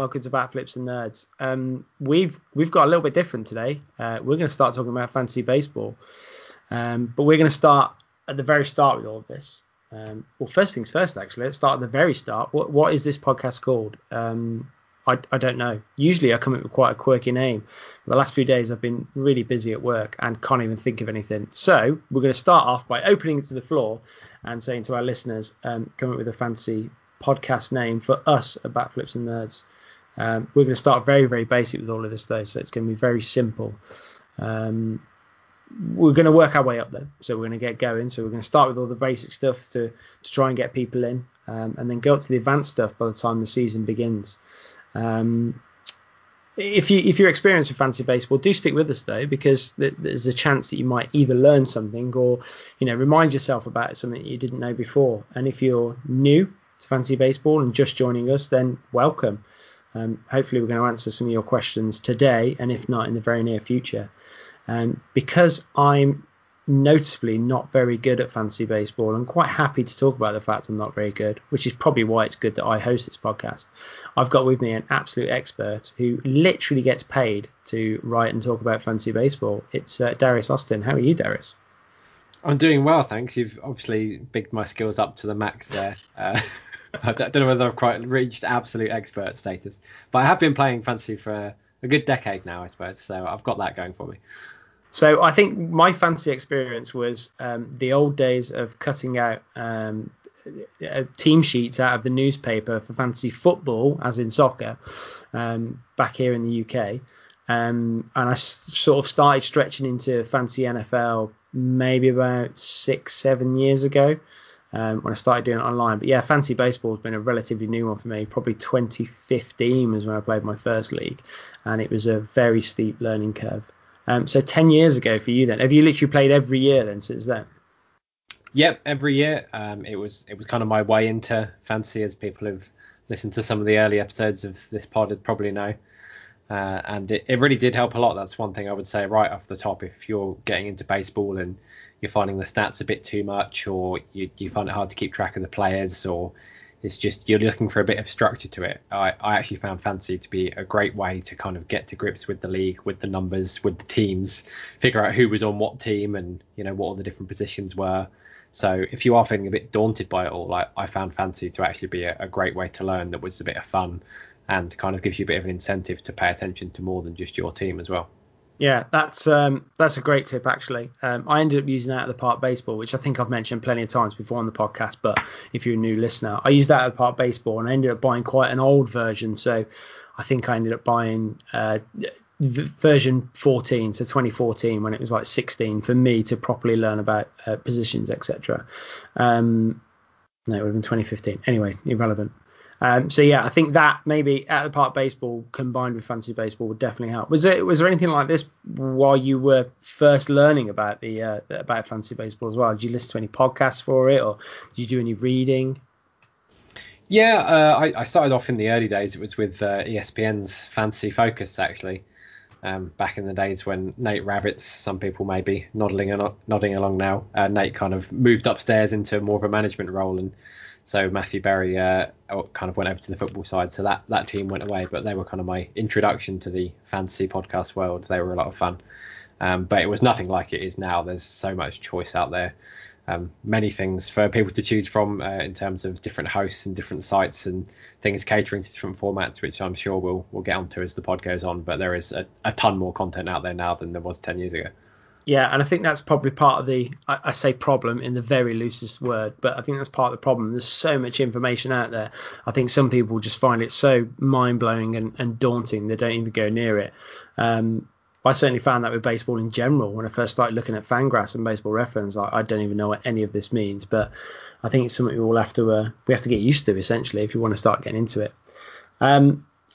welcome to Bat Flips and Nerds. We've got a little bit different today. We're going to start talking about fantasy baseball, but we're going to start at the very start with all of this. Well, first things first, actually, let's start at the very start. What is this podcast called? I don't know. Usually I come up with quite a quirky name. The last few days I've been really busy at work and can't even think of anything. So we're going to start off by opening it to the floor and saying to our listeners, come up with a fancy podcast name for us at Bat Flips and Nerds. We're going to start very, very basic with all of this though. So it's going to be very simple. We're going to work our way up though. So we're going to get going. So we're going to start with all the basic stuff to try and get people in, and then go up to the advanced stuff by the time the season begins. If you're experienced with fantasy baseball, do stick with us though, because there's a chance that you might either learn something or, you know, remind yourself about something that you didn't know before. And if you're new to fantasy baseball and just joining us, then welcome. Hopefully we're going to answer some of your questions today, and if not, in the very near future. Because I'm noticeably not very good at fantasy baseball, I'm quite happy to talk about the fact I'm not very good, which is probably why it's good that I host this podcast. I've got with me an absolute expert who literally gets paid to write and talk about fantasy baseball. It's Darius Austin. How are you, Darius? I'm doing well, thanks. You've obviously bigged my skills up to the max there. I don't know whether I've quite reached absolute expert status, but I have been playing fantasy for a good decade now, I suppose, so I've got that going for me. So I think my fantasy experience was the old days of cutting out team sheets out of the newspaper for fantasy football, as in soccer, back here in the UK. And I sort of started stretching into fantasy NFL maybe about 6-7 years ago when I started doing it online. But yeah, fantasy baseball has been a relatively new one for me. Probably 2015 was when I played my first league, and it was a very steep learning curve. So 10 years ago for you then, have you literally played every year then since then? Yep, every year. It was kind of my way into fantasy, as people who've listened to some of the early episodes of this pod would probably know. And it really did help a lot. That's one thing I would say right off the top. If you're getting into baseball and you're finding the stats a bit too much, or you find it hard to keep track of the players, or it's just you're looking for a bit of structure to it, I actually found fantasy to be a great way to kind of get to grips with the league, with the numbers, with the teams, figure out who was on what team and, you know, what all the different positions were. So if you are feeling a bit daunted by it all, I found fantasy to actually be a great way to learn that was a bit of fun and kind of gives you a bit of an incentive to pay attention to more than just your team as well. Yeah, that's a great tip, actually. I ended up using Out of the Park Baseball, which I think I've mentioned plenty of times before on the podcast. But if you're a new listener, I used Out of the Park Baseball and I ended up buying quite an old version. So I think I ended up buying version 14, so 2014, when it was like 16 for me to properly learn about positions, etc. No, it would have been 2015. Anyway, irrelevant. So yeah, I think that maybe Out of the Park Baseball combined with fantasy baseball would definitely help. Was there anything like this while you were first learning about the about fantasy baseball as well? Did you listen to any podcasts for it, or did you do any reading? Yeah, I started off in the early days. It was with ESPN's Fantasy Focus, actually, back in the days when Nate Ravitz, some people may be nodding along now. Nate kind of moved upstairs into more of a management role, and so Matthew Berry kind of went over to the football side. So that team went away, but they were kind of my introduction to the fantasy podcast world. They were a lot of fun, but it was nothing like it is now. There's so much choice out there. Many things for people to choose from in terms of different hosts and different sites and things catering to different formats, which I'm sure we'll get onto as the pod goes on. But there is a ton more content out there now than there was 10 years ago. Yeah, and I think that's probably part of the, I say problem in the very loosest word, but I think that's part of the problem. There's so much information out there. I think some people just find it so mind-blowing and daunting, they don't even go near it. I certainly found that with baseball in general. When I first started looking at Fangraphs and Baseball Reference, I don't even know what any of this means, but I think it's something we have to get used to, essentially, if you want to start getting into it.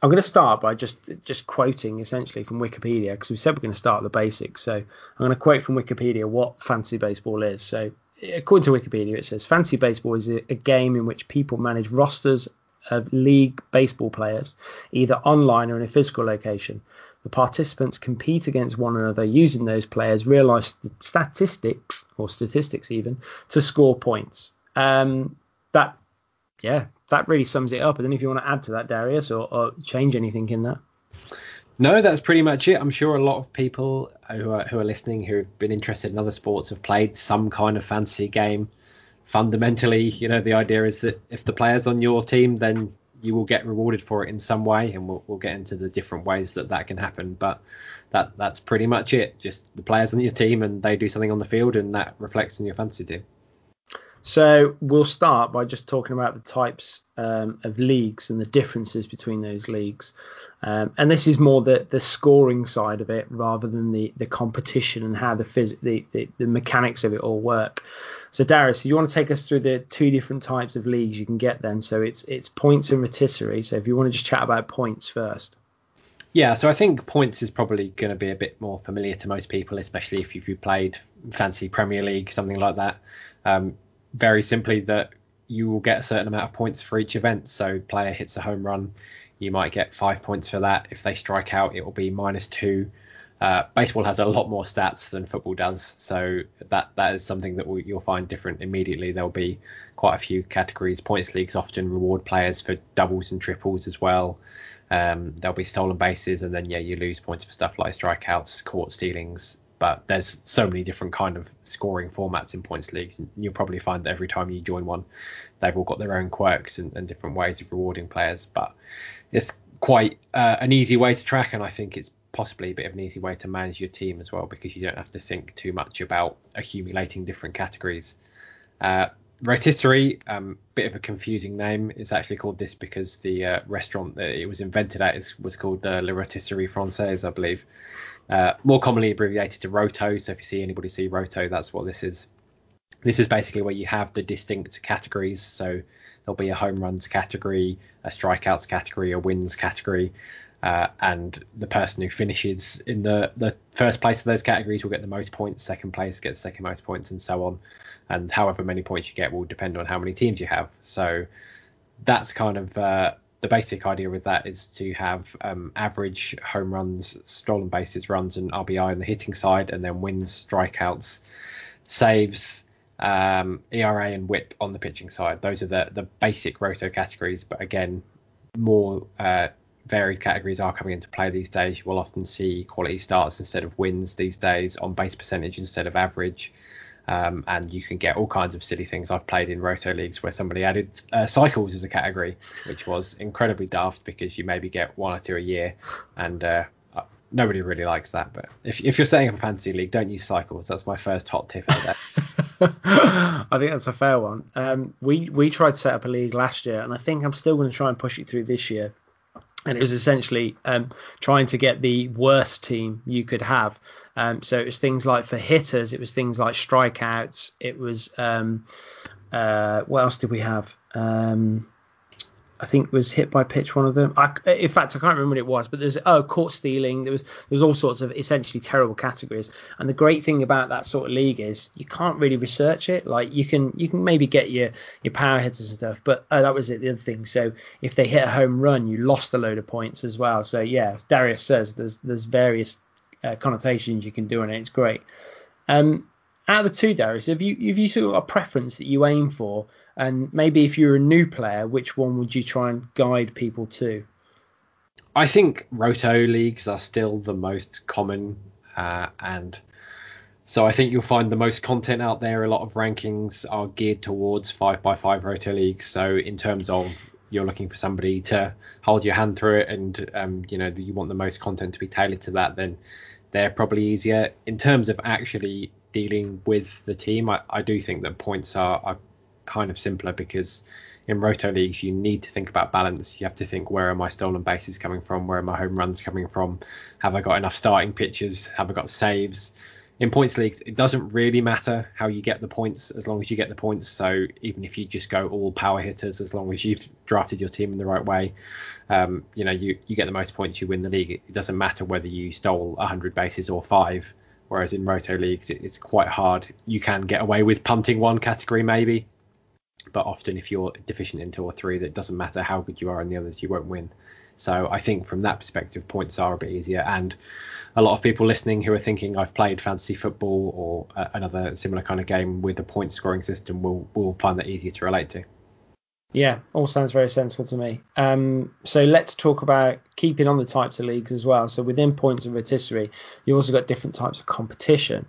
I'm going to start by just quoting essentially from Wikipedia, because we said we're going to start at the basics. So I'm going to quote from Wikipedia what fantasy baseball is. So according to Wikipedia, it says fantasy baseball is a game in which people manage rosters of league baseball players, either online or in a physical location. The participants compete against one another using those players' real-life statistics, even, to score points. that really sums it up. And then if you want to add to that, Darius, or change anything in that. No, that's pretty much it. I'm sure a lot of people who are listening, who've been interested in other sports, have played some kind of fantasy game. Fundamentally, you know, the idea is that if the player's on your team, then you will get rewarded for it in some way, and we'll get into the different ways that can happen. But that's pretty much it. Just the players on your team, and they do something on the field, and that reflects on your fantasy team. So we'll start by just talking about the types of leagues and the differences between those leagues. And this is more the scoring side of it rather than the competition and how the mechanics of it all work. So Darius, you want to take us through the two different types of leagues you can get then? So it's points and rotisserie. So if you want to just chat about points first. Yeah, so I think points is probably going to be a bit more familiar to most people, especially if you've played Fantasy Premier League, something like that. Very simply, that you will get a certain amount of points for each event. So player hits a home run, you might get 5 points for that. If they strike out, it will be -2. Baseball has a lot more stats than football does, so that is something that you'll find different immediately. There'll be quite a few categories. Points leagues often reward players for doubles and triples as well. There'll be stolen bases, and then you lose points for stuff like strikeouts, caught stealings. But there's so many different kind of scoring formats in points leagues, and you'll probably find that every time you join one, they've all got their own quirks and different ways of rewarding players. But it's quite an easy way to track, and I think it's possibly a bit of an easy way to manage your team as well, because you don't have to think too much about accumulating different categories. Rotisserie, bit of a confusing name. It's actually called this because the restaurant that it was invented at was called Le Rotisserie Francaise, I believe. More commonly abbreviated to Roto. So if you see anybody see Roto, that's what this is. This is basically where you have the distinct categories. So there'll be a home runs category, a strikeouts category, a wins category. And the person who finishes in the first place of those categories will get the most points. Second place gets second most points, and so on. And however many points you get will depend on how many teams you have. So that's kind of... the basic idea with that is to have average home runs, stolen bases, runs and RBI on the hitting side, and then wins, strikeouts, saves, ERA and WHIP on the pitching side. Those are the basic Roto categories. But again, more varied categories are coming into play these days. You will often see quality starts instead of wins these days, on base percentage instead of average. And you can get all kinds of silly things. I've played in Roto leagues where somebody added cycles as a category, which was incredibly daft because you maybe get one or two a year, and nobody really likes that. But if you're setting up a fantasy league, don't use cycles. That's my first hot tip out there. I think that's a fair one. We tried to set up a league last year, and I think I'm still going to try and push it through this year. And it was essentially trying to get the worst team you could have. So it was things like, for hitters, it was things like strikeouts. It was what else did we have? I think it was hit by pitch, one of them. In fact, I can't remember what it was, but there's caught stealing. There's all sorts of essentially terrible categories. And the great thing about that sort of league is you can't really research it. Like you can maybe get your power hitters and stuff, but that was it. The other thing. So if they hit a home run, you lost a load of points as well. So yeah, as Darius says, there's various connotations you can do on it. It's great. Out of the two, Darius, have you sort of a preference that you aim for? And maybe if you're a new player, which one would you try and guide people to? I think Roto leagues are still the most common. And so I think you'll find the most content out there. A lot of rankings are geared towards 5x5 Roto leagues. So in terms of you're looking for somebody to hold your hand through it and, you want the most content to be tailored to that, then they're probably easier. In terms of actually dealing with the team, I do think that points are kind of simpler, because in Roto leagues you need to think about balance. You have to think, where are my stolen bases coming from, where are my home runs coming from, have I got enough starting pitchers, have I got saves? In points leagues it doesn't really matter how you get the points as long as you get the points. So even if you just go all power hitters, as long as you've drafted your team in the right way, you get the most points, you win the league. It doesn't matter whether you stole 100 bases or 5. Whereas in Roto leagues it's quite hard. You can get away with punting one category maybe, but often if you're deficient in 2 or 3, that doesn't matter how good you are in the others, you won't win. So I think from that perspective, points are a bit easier. And a lot of people listening who are thinking, I've played fantasy football or another similar kind of game with a point scoring system, will find that easier to relate to. Yeah, all sounds very sensible to me. So let's talk about keeping on the types of leagues as well. So within points and rotisserie, you also got different types of competition.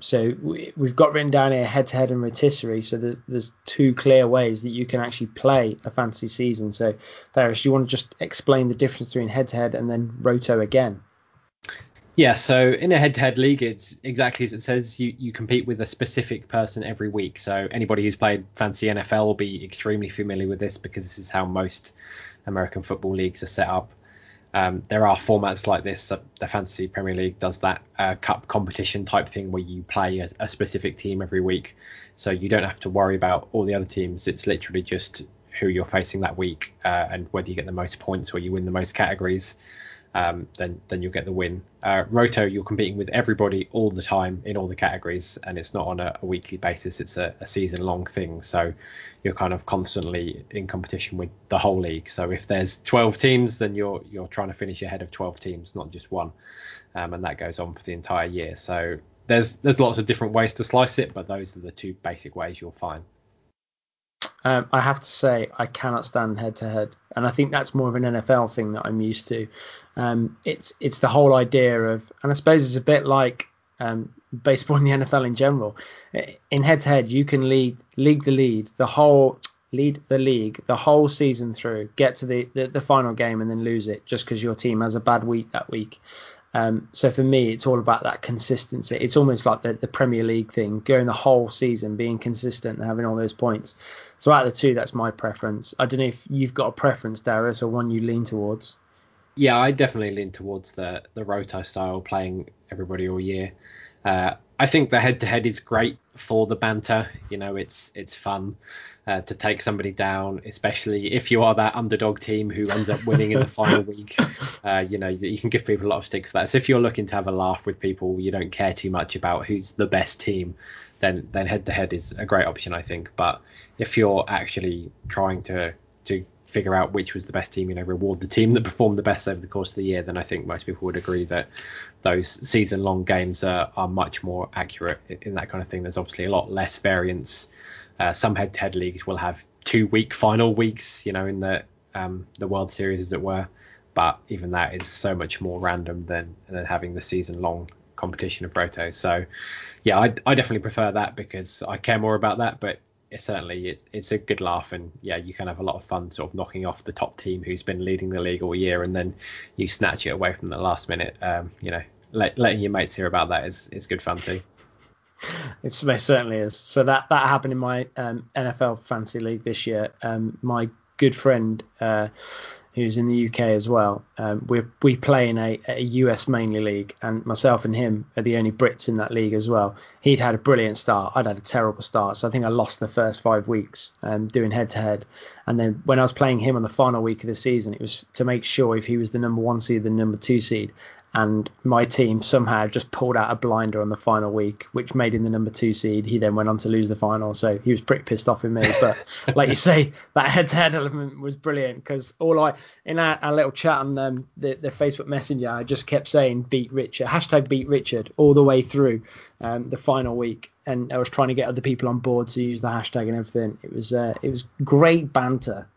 So we've got written down here head-to-head and rotisserie. So there's two clear ways that you can actually play a fantasy season. So, Darius, do you want to just explain the difference between head-to-head and then roto again? Yeah, so in a head-to-head league, it's exactly as it says. You compete with a specific person every week. So anybody who's played fantasy NFL will be extremely familiar with this because this is how most American football leagues are set up. There are formats like this. The Fantasy Premier League does that cup competition type thing where you play a specific team every week. So you don't have to worry about all the other teams. It's literally just who you're facing that week and whether you get the most points or you win the most categories. Then you'll get the win. Roto, you're competing with everybody all the time in all the categories, and it's not on a weekly basis. It's a season-long thing, so you're kind of constantly in competition with the whole league. So if there's 12 teams, then you're trying to finish ahead of 12 teams, not just one, and that goes on for the entire year. So there's lots of different ways to slice it, but those are the two basic ways you'll find. I have to say, I cannot stand head-to-head, and I think that's more of an NFL thing that I'm used to. It's the whole idea of, and I suppose it's a bit like baseball and the NFL in general. In head-to-head, you can lead the league the whole season through, get to the final game, and then lose it just because your team has a bad week that week. So for me, it's all about that consistency. It's almost like the Premier League thing, going the whole season, being consistent and having all those points. So out of the two, that's my preference. I don't know if you've got a preference, Darius, or one you lean towards. Yeah, I definitely lean towards the roto style, playing everybody all year. I think the head-to-head is great for the banter. You know, it's fun to take somebody down, especially if you are that underdog team who ends up winning in the final week. You know, you can give people a lot of stick for that. So if you're looking to have a laugh with people, you don't care too much about who's the best team, then head-to-head is a great option, I think. But if you're actually trying to figure out which was the best team, you know, reward the team that performed the best over the course of the year, then I think most people would agree that those season-long games are much more accurate in that kind of thing. There's obviously a lot less variance. Some head-to-head leagues will have 2-week final weeks, you know, in the World Series, as it were, but even that is so much more random than having the season-long competition of roto. So yeah, I definitely prefer that because I care more about that, but it's a good laugh, and yeah, you can have a lot of fun sort of knocking off the top team who's been leading the league all year, and then you snatch it away from the last minute. You know, letting your mates hear about that is good fun too. It certainly is. So that happened in my NFL fantasy league this year. My good friend who's in the UK as well, we play in a US mainly league, and myself and him are the only Brits in that league as well. He'd had a brilliant start, I'd had a terrible start, so I think I lost the first 5 weeks doing head-to-head, and then when I was playing him on the final week of the season, it was to make sure if he was the number one seed, the number two seed, and my team somehow just pulled out a blinder on the final week, which made him the number two seed. He then went on to lose the final, so he was pretty pissed off with me. But like you say, that head-to-head element was brilliant, because in our little chat on the Facebook Messenger, I just kept saying beat Richard, #beat Richard all the way through the final week, and I was trying to get other people on board to use the hashtag and everything. It was great banter.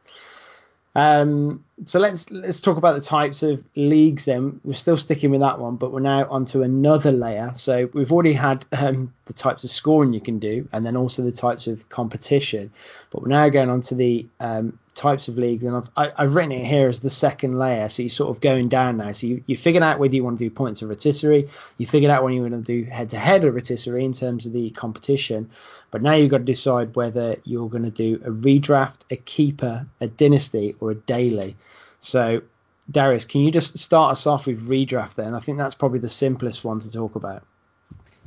So let's talk about the types of leagues then. We're still sticking with that one, but we're now onto another layer. So we've already had the types of scoring you can do, and then also the types of competition, but we're now going on to the types of leagues, and I've written it here as the second layer. So you're sort of going down now, so you figured out whether you want to do points or rotisserie, you figured out when you want to do head-to-head or rotisserie in terms of the competition, but now you've got to decide whether you're going to do a redraft, a keeper, a dynasty, or a daily. So Darius, can you just start us off with redraft then? I think that's probably the simplest one to talk about.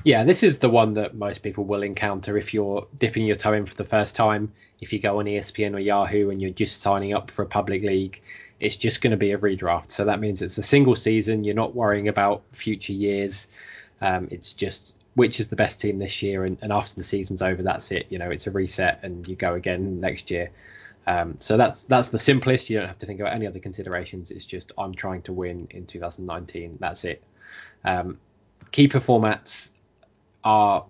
Yeah, this is the one that most people will encounter if you're dipping your toe in for the first time. If you go on ESPN or Yahoo and you're just signing up for a public league, it's just going to be a redraft. So that means it's a single season. You're not worrying about future years. It's just which is the best team this year. And after the season's over, that's it. You know, it's a reset and you go again next year. So that's the simplest. You don't have to think about any other considerations. It's just I'm trying to win in 2019. That's it. Keeper formats are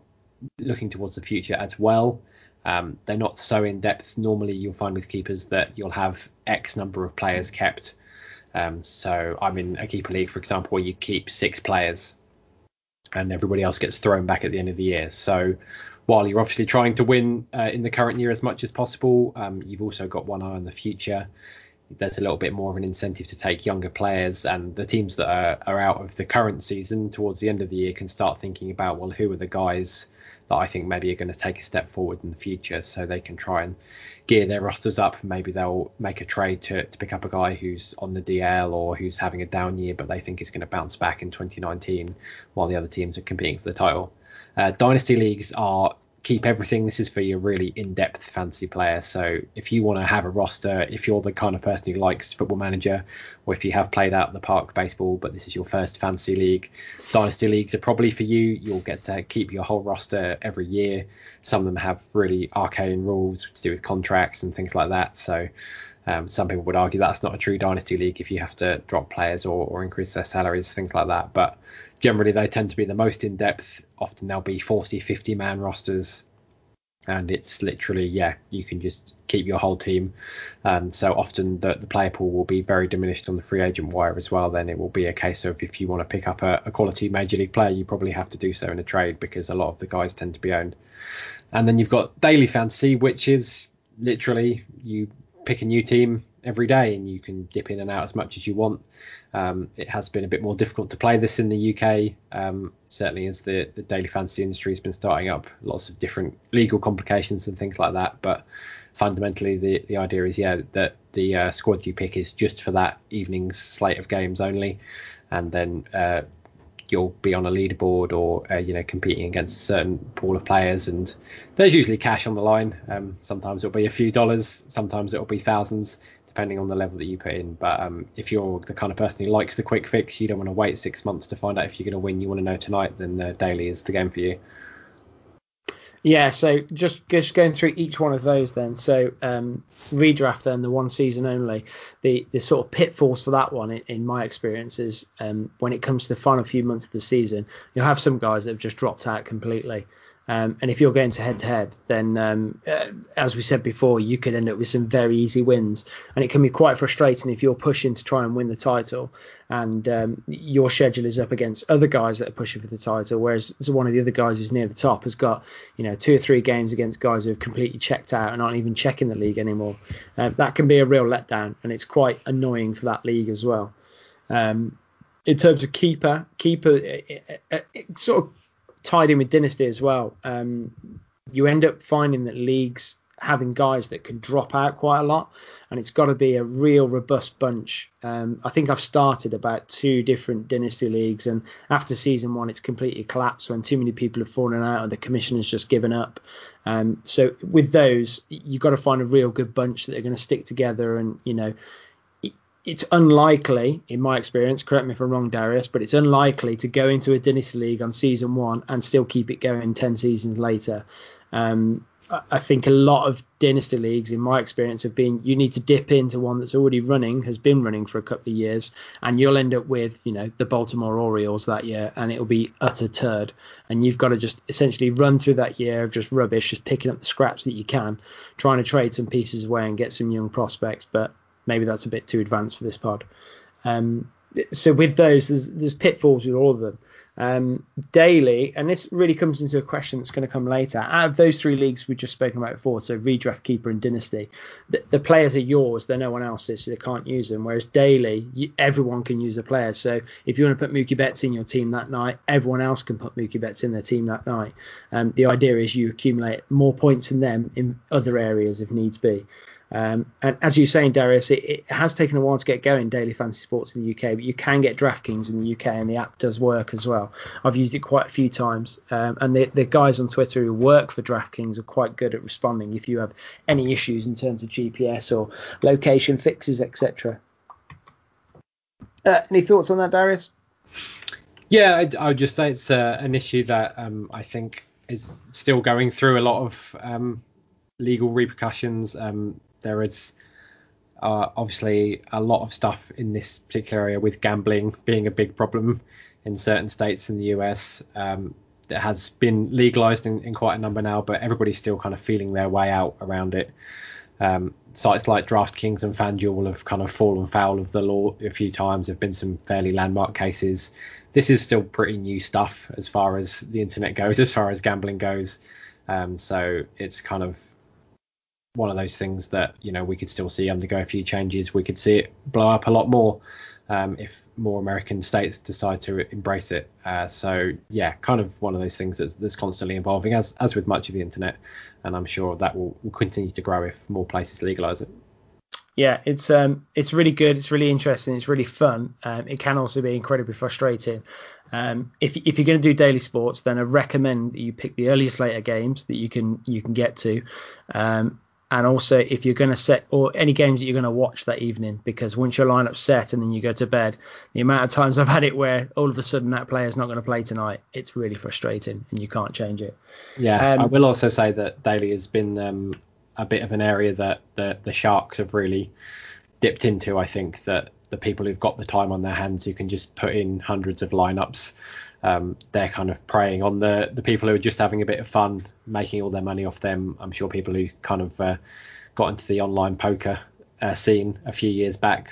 looking towards the future as well. They're not so in depth. Normally you'll find with keepers that you'll have X number of players kept. So I'm in a keeper league, for example, where you keep 6 players and everybody else gets thrown back at the end of the year. So while you're obviously trying to win in the current year as much as possible, you've also got one eye on the future. There's a little bit more of an incentive to take younger players, and the teams that are out of the current season towards the end of the year can start thinking about, well, who are the guys that I think maybe are going to take a step forward in the future, so they can try and gear their rosters up. Maybe they'll make a trade to pick up a guy who's on the DL or who's having a down year, but they think is going to bounce back in 2019 while the other teams are competing for the title. Dynasty leagues are keep everything. This is for your really in-depth fantasy player. So if you want to have a roster, if you're the kind of person who likes Football Manager, or if you have played Out of the Park Baseball but this is your first fantasy league, dynasty leagues are probably for you. You'll get to keep your whole roster every year. Some of them have really arcane rules to do with contracts and things like that. So some people would argue that's not a true dynasty league if you have to drop players or increase their salaries, things like that. But generally, they tend to be the most in-depth. Often they'll be 40, 50-man rosters. And it's literally, yeah, you can just keep your whole team. So often the player pool will be very diminished on the free agent wire as well. Then it will be a case of if you want to pick up a quality major league player, you probably have to do so in a trade because a lot of the guys tend to be owned. And then you've got daily fantasy, which is literally you pick a new team every day and you can dip in and out as much as you want. It has been a bit more difficult to play this in the UK, certainly as the daily fantasy industry has been starting up, lots of different legal complications and things like that. But fundamentally, the idea is, yeah, that the squad you pick is just for that evening's slate of games only. And then you'll be on a leaderboard or, competing against a certain pool of players. And there's usually cash on the line. Sometimes it'll be a few dollars. Sometimes it'll be thousands, depending on the level that you put in. But if you're the kind of person who likes the quick fix, you don't want to wait 6 months to find out if you're going to win, you want to know tonight, then the daily is the game for you. Yeah, so just going through each one of those then. So redraft then, the one season only, the sort of pitfalls for that one in my experience is when it comes to the final few months of the season, you'll have some guys that have just dropped out completely. And if you're going to head, then as we said before, you could end up with some very easy wins. And it can be quite frustrating if you're pushing to try and win the title and your schedule is up against other guys that are pushing for the title, whereas one of the other guys who's near the top has got 2 or 3 games against guys who have completely checked out and aren't even checking the league anymore. That can be a real letdown, and it's quite annoying for that league as well. In terms of keeper, it sort of tied in with dynasty as well. You end up finding that leagues having guys that can drop out quite a lot, and it's got to be a real robust bunch. I think I've started about 2 different dynasty leagues, and after season 1 it's completely collapsed when too many people have fallen out or the commissioner's just given up. So with those, you've got to find a real good bunch that are going to stick together, and it's unlikely, in my experience, correct me if I'm wrong, Darius, but it's unlikely to go into a dynasty league on season 1 and still keep it going 10 seasons later. I think a lot of dynasty leagues, in my experience, have been you need to dip into one that's already running, has been running for a couple of years, and you'll end up with, the Baltimore Orioles that year, and it'll be utter turd. And you've got to just essentially run through that year of just rubbish, just picking up the scraps that you can, trying to trade some pieces away and get some young prospects, but maybe that's a bit too advanced for this pod. So with those, there's pitfalls with all of them. Daily, and this really comes into a question that's going to come later. Out of those 3 leagues we've just spoken about before, so redraft, keeper and dynasty, the players are yours, they're no one else's, so they can't use them. Whereas daily, everyone can use the players. So if you want to put Mookie Betts in your team that night, everyone else can put Mookie Betts in their team that night. The idea is you accumulate more points than them in other areas if needs be. And as you're saying, Darius, it has taken a while to get going, daily fantasy sports in the UK, but you can get DraftKings in the UK, and the app does work as well. I've used it quite a few times, and the guys on Twitter who work for DraftKings are quite good at responding if you have any issues in terms of GPS or location fixes, etc. Any thoughts on that, Darius? Yeah, I would just say it's an issue that I think is still going through a lot of legal repercussions. There is obviously a lot of stuff in this particular area with gambling being a big problem in certain states in the US. that has been legalized in quite a number now, but everybody's still kind of feeling their way out around it. Sites like DraftKings and FanDuel have kind of fallen foul of the law a few times. There have been some fairly landmark cases. This is still pretty new stuff as far as the internet goes, as far as gambling goes. So it's kind of one of those things that, you know, we could still see undergo a few changes. We could see it blow up a lot more if more American states decide to embrace it. So yeah, kind of one of those things that's constantly evolving, as with much of the internet, and I'm sure that will continue to grow if more places legalize it. Yeah, it's really good, it's really interesting, it's really fun. It can also be incredibly frustrating. If you're going to do daily sports, then I recommend that you pick the early slater games that you can get to. And also, if you're going to set, or any games that you're going to watch that evening, because once your lineup's set and then you go to bed, the amount of times I've had it where all of a sudden that player's not going to play tonight, it's really frustrating and you can't change it. Yeah, I will also say that daily has been a bit of an area that the Sharks have really dipped into. I think that the people who've got the time on their hands, who can just put in hundreds of lineups, they're kind of preying on the people who are just having a bit of fun, making all their money off them. I'm sure people who kind of got into the online poker scene a few years back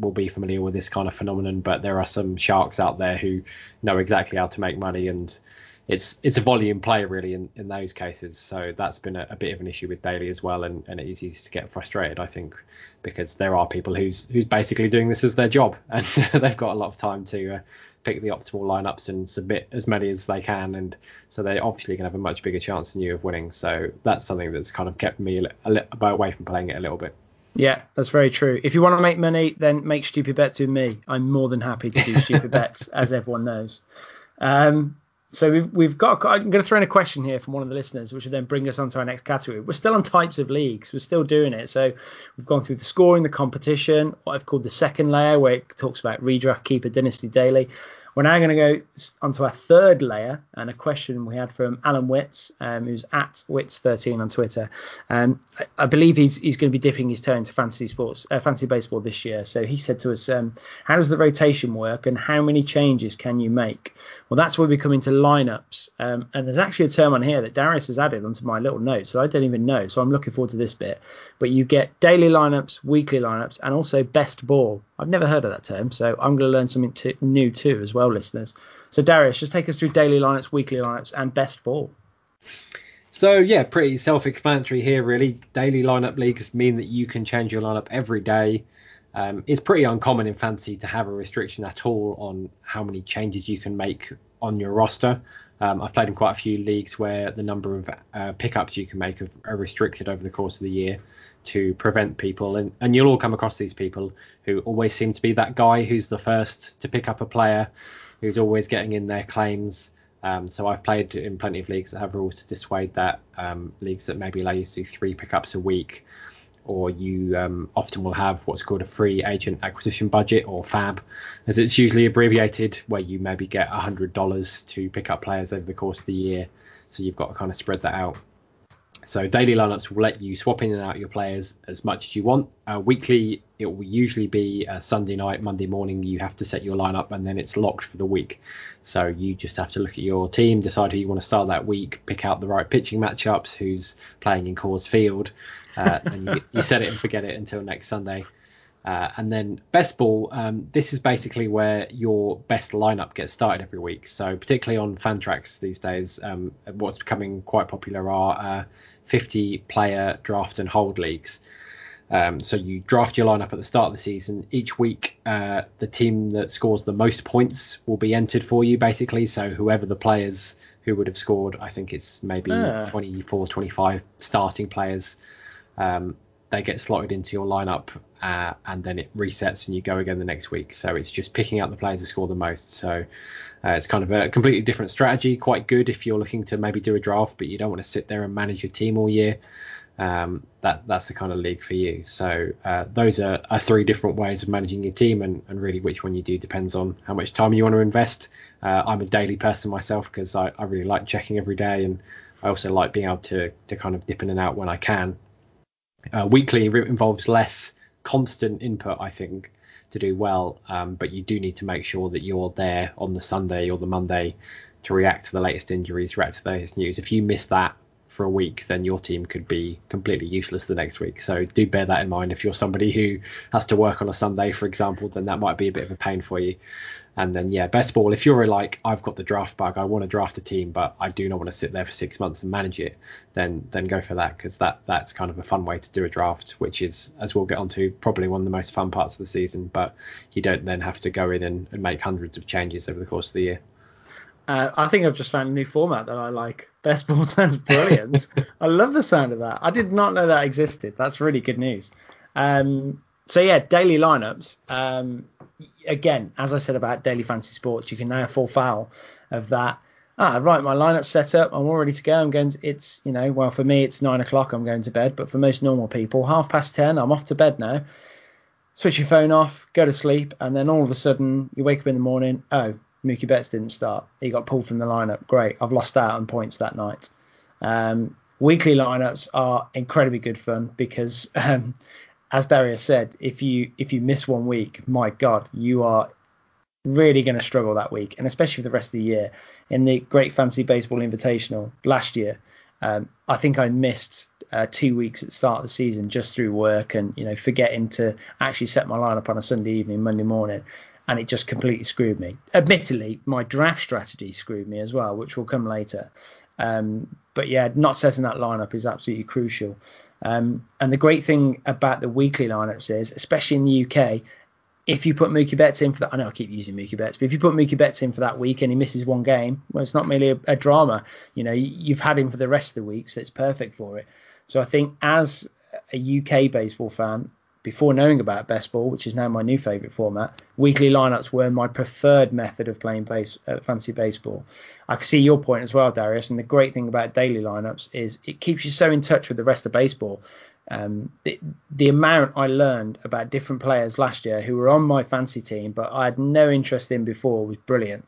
will be familiar with this kind of phenomenon, but there are some Sharks out there who know exactly how to make money, and it's a volume play really in those cases. So that's been a bit of an issue with daily as well, and it is easy to get frustrated, I think, because there are people who's basically doing this as their job, and they've got a lot of time to pick the optimal lineups and submit as many as they can, and so they're obviously going to have a much bigger chance than you of winning. So that's something that's kind of kept me away from playing it a little bit. Yeah, that's very true. If you want to make money, then make stupid bets with me. I'm more than happy to do stupid bets, as everyone knows. So we've got, I'm going to throw in a question here from one of the listeners, which will then bring us on to our next category. We're still on types of leagues. We're still doing it. So we've gone through the scoring, the competition, what I've called the second layer, where it talks about redraft, keeper, dynasty, daily. We're now going to go onto our third layer, and a question we had from Alan Witts, who's at Witts13 on Twitter. I believe he's going to be dipping his toe into fantasy baseball this year. So he said to us, "How does the rotation work, and how many changes can you make?" Well, that's where we come into lineups, and there's actually a term on here that Darius has added onto my little notes, so I don't even know. So I'm looking forward to this bit. But you get daily lineups, weekly lineups, and also best ball. I've never heard of that term, so I'm going to learn something new too as well, listeners. So Darius, just take us through daily lineups, weekly lineups, and best ball. So yeah, pretty self-explanatory here really. Daily lineup leagues mean that you can change your lineup every day. It's pretty uncommon in fantasy to have a restriction at all on how many changes you can make on your roster. I've played in quite a few leagues where the number of pickups you can make are restricted over the course of the year to prevent people, and you'll all come across these people who always seem to be that guy who's the first to pick up a player, who's always getting in their claims. So I've played in plenty of leagues that have rules to dissuade that, leagues that maybe allow you to do 3 pickups a week, or you often will have what's called a free agent acquisition budget, or FAB as it's usually abbreviated, where you maybe get $100 to pick up players over the course of the year, so you've got to kind of spread that out. So daily lineups will let you swap in and out your players as much as you want. Weekly, it will usually be Sunday night, Monday morning. You have to set your lineup, and then it's locked for the week. So you just have to look at your team, decide who you want to start that week, pick out the right pitching matchups, who's playing in Coors Field, and you set it and forget it until next Sunday. And then best ball, this is basically where your best lineup gets started every week. So particularly on Fantrax these days, what's becoming quite popular are 50-player draft and hold leagues. So you draft your lineup at the start of the season. Each week, the team that scores the most points will be entered for you, basically. So whoever the players who would have scored, I think it's maybe 24, 25 starting players, they get slotted into your lineup, and then it resets and you go again the next week. So it's just picking out the players who score the most. So it's kind of a completely different strategy. Quite good if you're looking to maybe do a draft, but you don't want to sit there and manage your team all year. That's the kind of league for you. So those are 3 different ways of managing your team, and really which one you do depends on how much time you want to invest. I'm a daily person myself, because I really like checking every day, and I also like being able to kind of dip in and out when I can. Weekly involves less constant input, I think, to do well, but you do need to make sure that you're there on the Sunday or the Monday to react to the latest injuries, react to the latest news. If you miss that for a week, then your team could be completely useless the next week. So do bear that in mind. If you're somebody who has to work on a Sunday, for example, then that might be a bit of a pain for you. And then, yeah, best of all, if you're like, I've got the draft bug, I want to draft a team, but I do not want to sit there for 6 months and manage it, then go for that, because that's kind of a fun way to do a draft, which is, as we'll get onto, probably one of the most fun parts of the season. But you don't then have to go in and make hundreds of changes over the course of the year. I think I've just found a new format that I like. Baseball sounds brilliant. I love the sound of that. I did not know that existed. That's really good news. So, yeah, daily lineups. Again, as I said about daily fantasy sports, you can now fall foul of that. Right, my lineup's set up. I'm all ready to go. I'm going to, it's, you know, well, for me, it's 9 o'clock. I'm going to bed. But for most normal people, 10:30, I'm off to bed now. Switch your phone off, go to sleep. And then all of a sudden you wake up in the morning. Oh, Mookie Betts didn't start. He got pulled from the lineup. Great. I've lost out on points that night. Weekly lineups are incredibly good fun because, as Darius said, if you miss 1 week, my God, you are really going to struggle that week, and especially for the rest of the year. In the Great Fantasy Baseball Invitational last year, I think I missed 2 weeks at the start of the season just through work and, you know, forgetting to actually set my lineup on a Sunday evening, Monday morning. And it just completely screwed me. Admittedly, my draft strategy screwed me as well, which will come later. But yeah, not setting that lineup is absolutely crucial. And the great thing about the weekly lineups is, especially in the UK, if you put Mookie Betts in for that, I know I keep using Mookie Betts, but if you put Mookie Betts in for that week and he misses one game, well, it's not merely a drama. You know, you've had him for the rest of the week, so it's perfect for it. So I think as a UK baseball fan, before knowing about baseball, which is now my new favourite format, weekly lineups were my preferred method of playing fantasy baseball. I can see your point as well, Darius. And the great thing about daily lineups is it keeps you so in touch with the rest of baseball. The amount I learned about different players last year who were on my fantasy team, but I had no interest in before, was brilliant.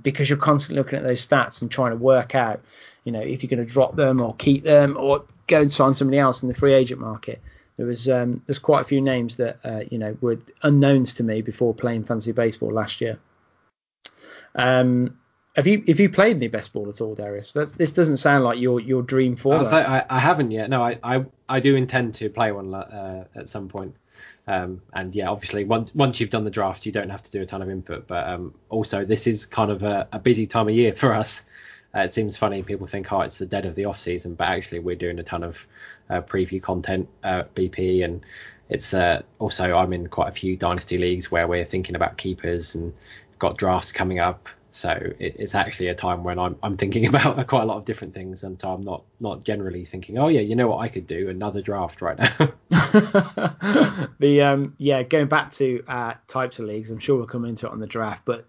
Because you're constantly looking at those stats and trying to work out, you know, if you're going to drop them or keep them or go and sign somebody else in the free agent market. There's quite a few names that you know, were unknowns to me before playing fantasy baseball last year. Have you played any best ball at all, Darius? This doesn't sound like your dream format. I haven't yet. No, I do intend to play one at some point. And yeah, obviously once you've done the draft, you don't have to do a ton of input. But also, this is kind of a busy time of year for us. It seems funny. People think, oh, it's the dead of the off season, but actually we're doing a ton of preview content, BP, and it's also I'm in quite a few dynasty leagues where we're thinking about keepers and got drafts coming up. So it's actually a time when I'm thinking about quite a lot of different things, and I'm not generally thinking, oh yeah, you know what, I could do another draft right now. Going back to types of leagues, I'm sure we'll come into it on the draft, but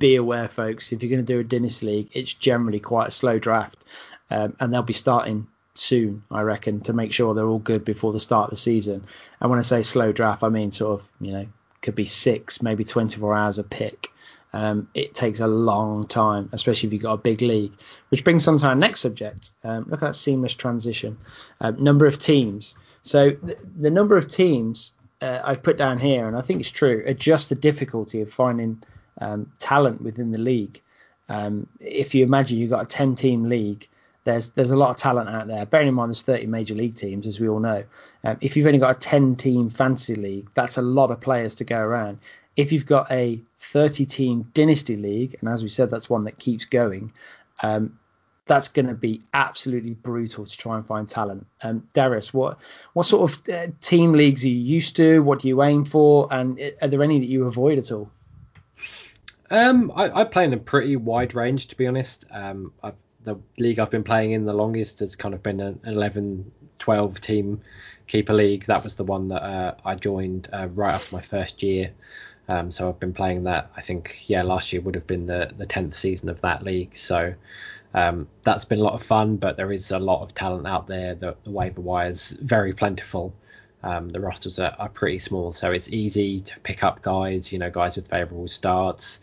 be aware, folks, if you're going to do a dynasty league, it's generally quite a slow draft, and they'll be starting soon, I reckon, to make sure they're all good before the start of the season. And when I say slow draft, I mean sort of, you know, could be 6, maybe 24 hours a pick. It takes a long time, especially if you've got a big league, which brings us to our next subject. Look at that seamless transition. Number of teams. So the number of teams I've put down here, and I think it's true, adjust the difficulty of finding talent within the league. If you imagine you've got a 10-team league, there's a lot of talent out there. Bearing in mind there's 30 major league teams, as we all know. If you've only got a 10-team fantasy league, that's a lot of players to go around. If you've got a 30-team dynasty league, and as we said, that's one that keeps going, that's going to be absolutely brutal to try and find talent. Darius, what sort of team leagues are you used to? What do you aim for? And are there any that you avoid at all? I play in a pretty wide range, to be honest. The league I've been playing in the longest has kind of been an 11, 12 team keeper league. That was the one that I joined right after my first year. So I've been playing that, I think, last year would have been the 10th season of that league. So that's been a lot of fun, but there is a lot of talent out there. The waiver wire is very plentiful. The rosters are pretty small, so it's easy to pick up guys, you know, guys with favourable starts,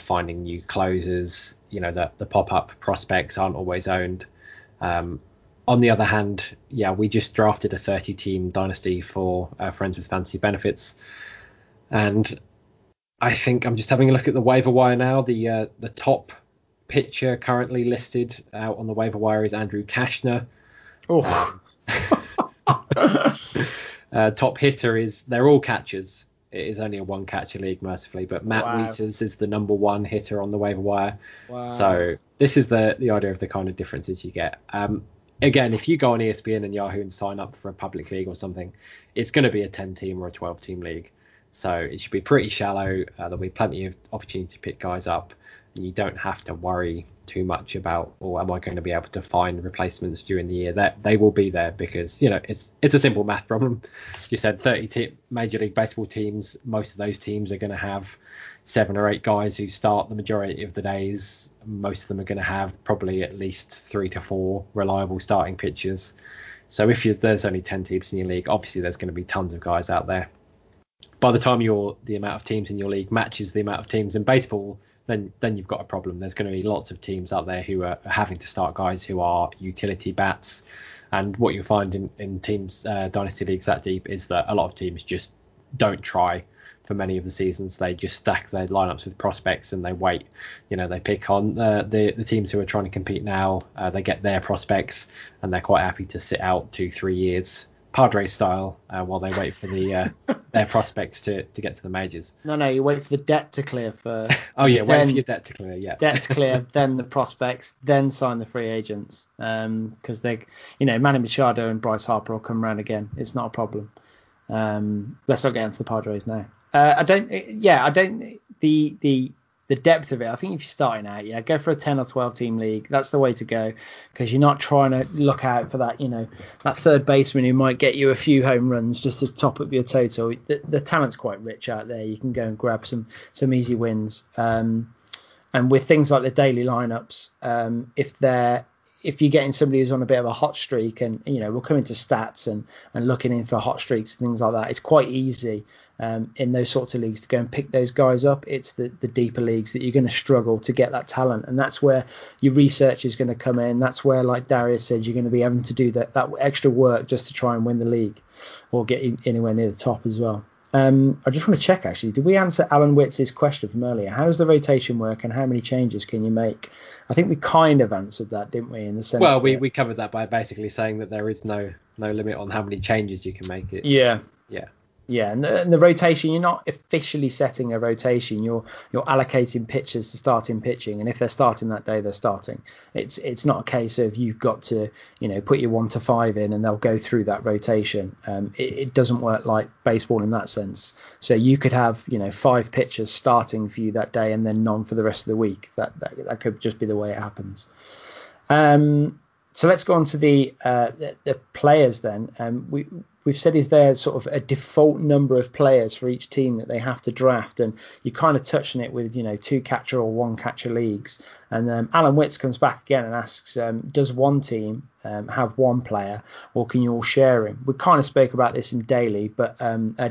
finding new closers. You know, the pop-up prospects aren't always owned. On the other hand, we just drafted a 30-team dynasty for Friends with Fantasy Benefits. And I think I'm just having a look at the waiver wire now. The top pitcher currently listed out on the waiver wire is Andrew Kashner. Oh. Top hitter is, they're all catchers. It is only a one catcher league, mercifully, but Matt Wieters is the number one hitter on the waiver wire. Wow. So this is the idea of the kind of differences you get. Again, if you go on ESPN and Yahoo and sign up for a public league or something, it's going to be a 10-team or a 12-team league. So it should be pretty shallow. There'll be plenty of opportunity to pick guys up. And you don't have to worry too much about, or am I going to be able to find replacements during the year? That they will be there because, you know, it's a simple math problem. You said 30 Major League Baseball teams. Most of those teams are going to have 7 or 8 guys who start the majority of the days. Most of them are going to have probably at least 3 to 4 reliable starting pitchers. So if there's only 10 teams in your league, obviously there's going to be tons of guys out there. By the time the amount of teams in your league matches the amount of teams in baseball, then you've got a problem. There's going to be lots of teams out there who are having to start guys who are utility bats. And what you'll find in teams, dynasty leagues that deep, is that a lot of teams just don't try for many of the seasons. They just stack their lineups with prospects and they wait. You know, they pick on the teams who are trying to compete now. They get their prospects and they're quite happy to sit out 2-3 years. Padres style, while they wait for their prospects to get to the majors. No, you wait for the debt to clear first. Oh yeah, wait for your debt to clear. Yeah, debt to clear, then the prospects, then sign the free agents. Because they, you know, Manny Machado and Bryce Harper will come around again. It's not a problem. Let's not get into the Padres now. The depth of it, I think if you're starting out, yeah, go for a 10 or 12 team league. That's the way to go because you're not trying to look out for that, you know, that third baseman who might get you a few home runs just to top up your total. The talent's quite rich out there. You can go and grab some easy wins. And with things like the daily lineups, if you're getting somebody who's on a bit of a hot streak, and, you know, we'll come into stats and looking in for hot streaks and things like that, it's quite easy in those sorts of leagues to go and pick those guys up. It's the deeper leagues that you're going to struggle to get that talent. And that's where your research is going to come in. That's where, like Darius said, you're going to be having to do that extra work just to try and win the league or get anywhere near the top as well. I just want to check, actually, did we answer Alan Witz's question from earlier? How does the rotation work and how many changes can you make? I think we kind of answered that, didn't we? In the sense, well, we covered that by basically saying that there is no limit on how many changes you can make. It. Yeah. And the rotation, you're not officially setting a rotation. You're allocating pitchers to starting pitching, and if they're starting that day, they're starting. It's not a case of you've got to, you know, put your 1 to 5 in and they'll go through that rotation. It doesn't work like baseball in that sense. So you could have, you know, 5 pitchers starting for you that day and then none for the rest of the week. That could just be the way it happens. So let's go on to the players then. We've said is there sort of a default number of players for each team that they have to draft, and you kind of touched on it with, you know, 2-catcher or 1-catcher leagues. And Alan Witz comes back again and asks, does one team have 1 player, or can you all share him? We kind of spoke about this in daily, but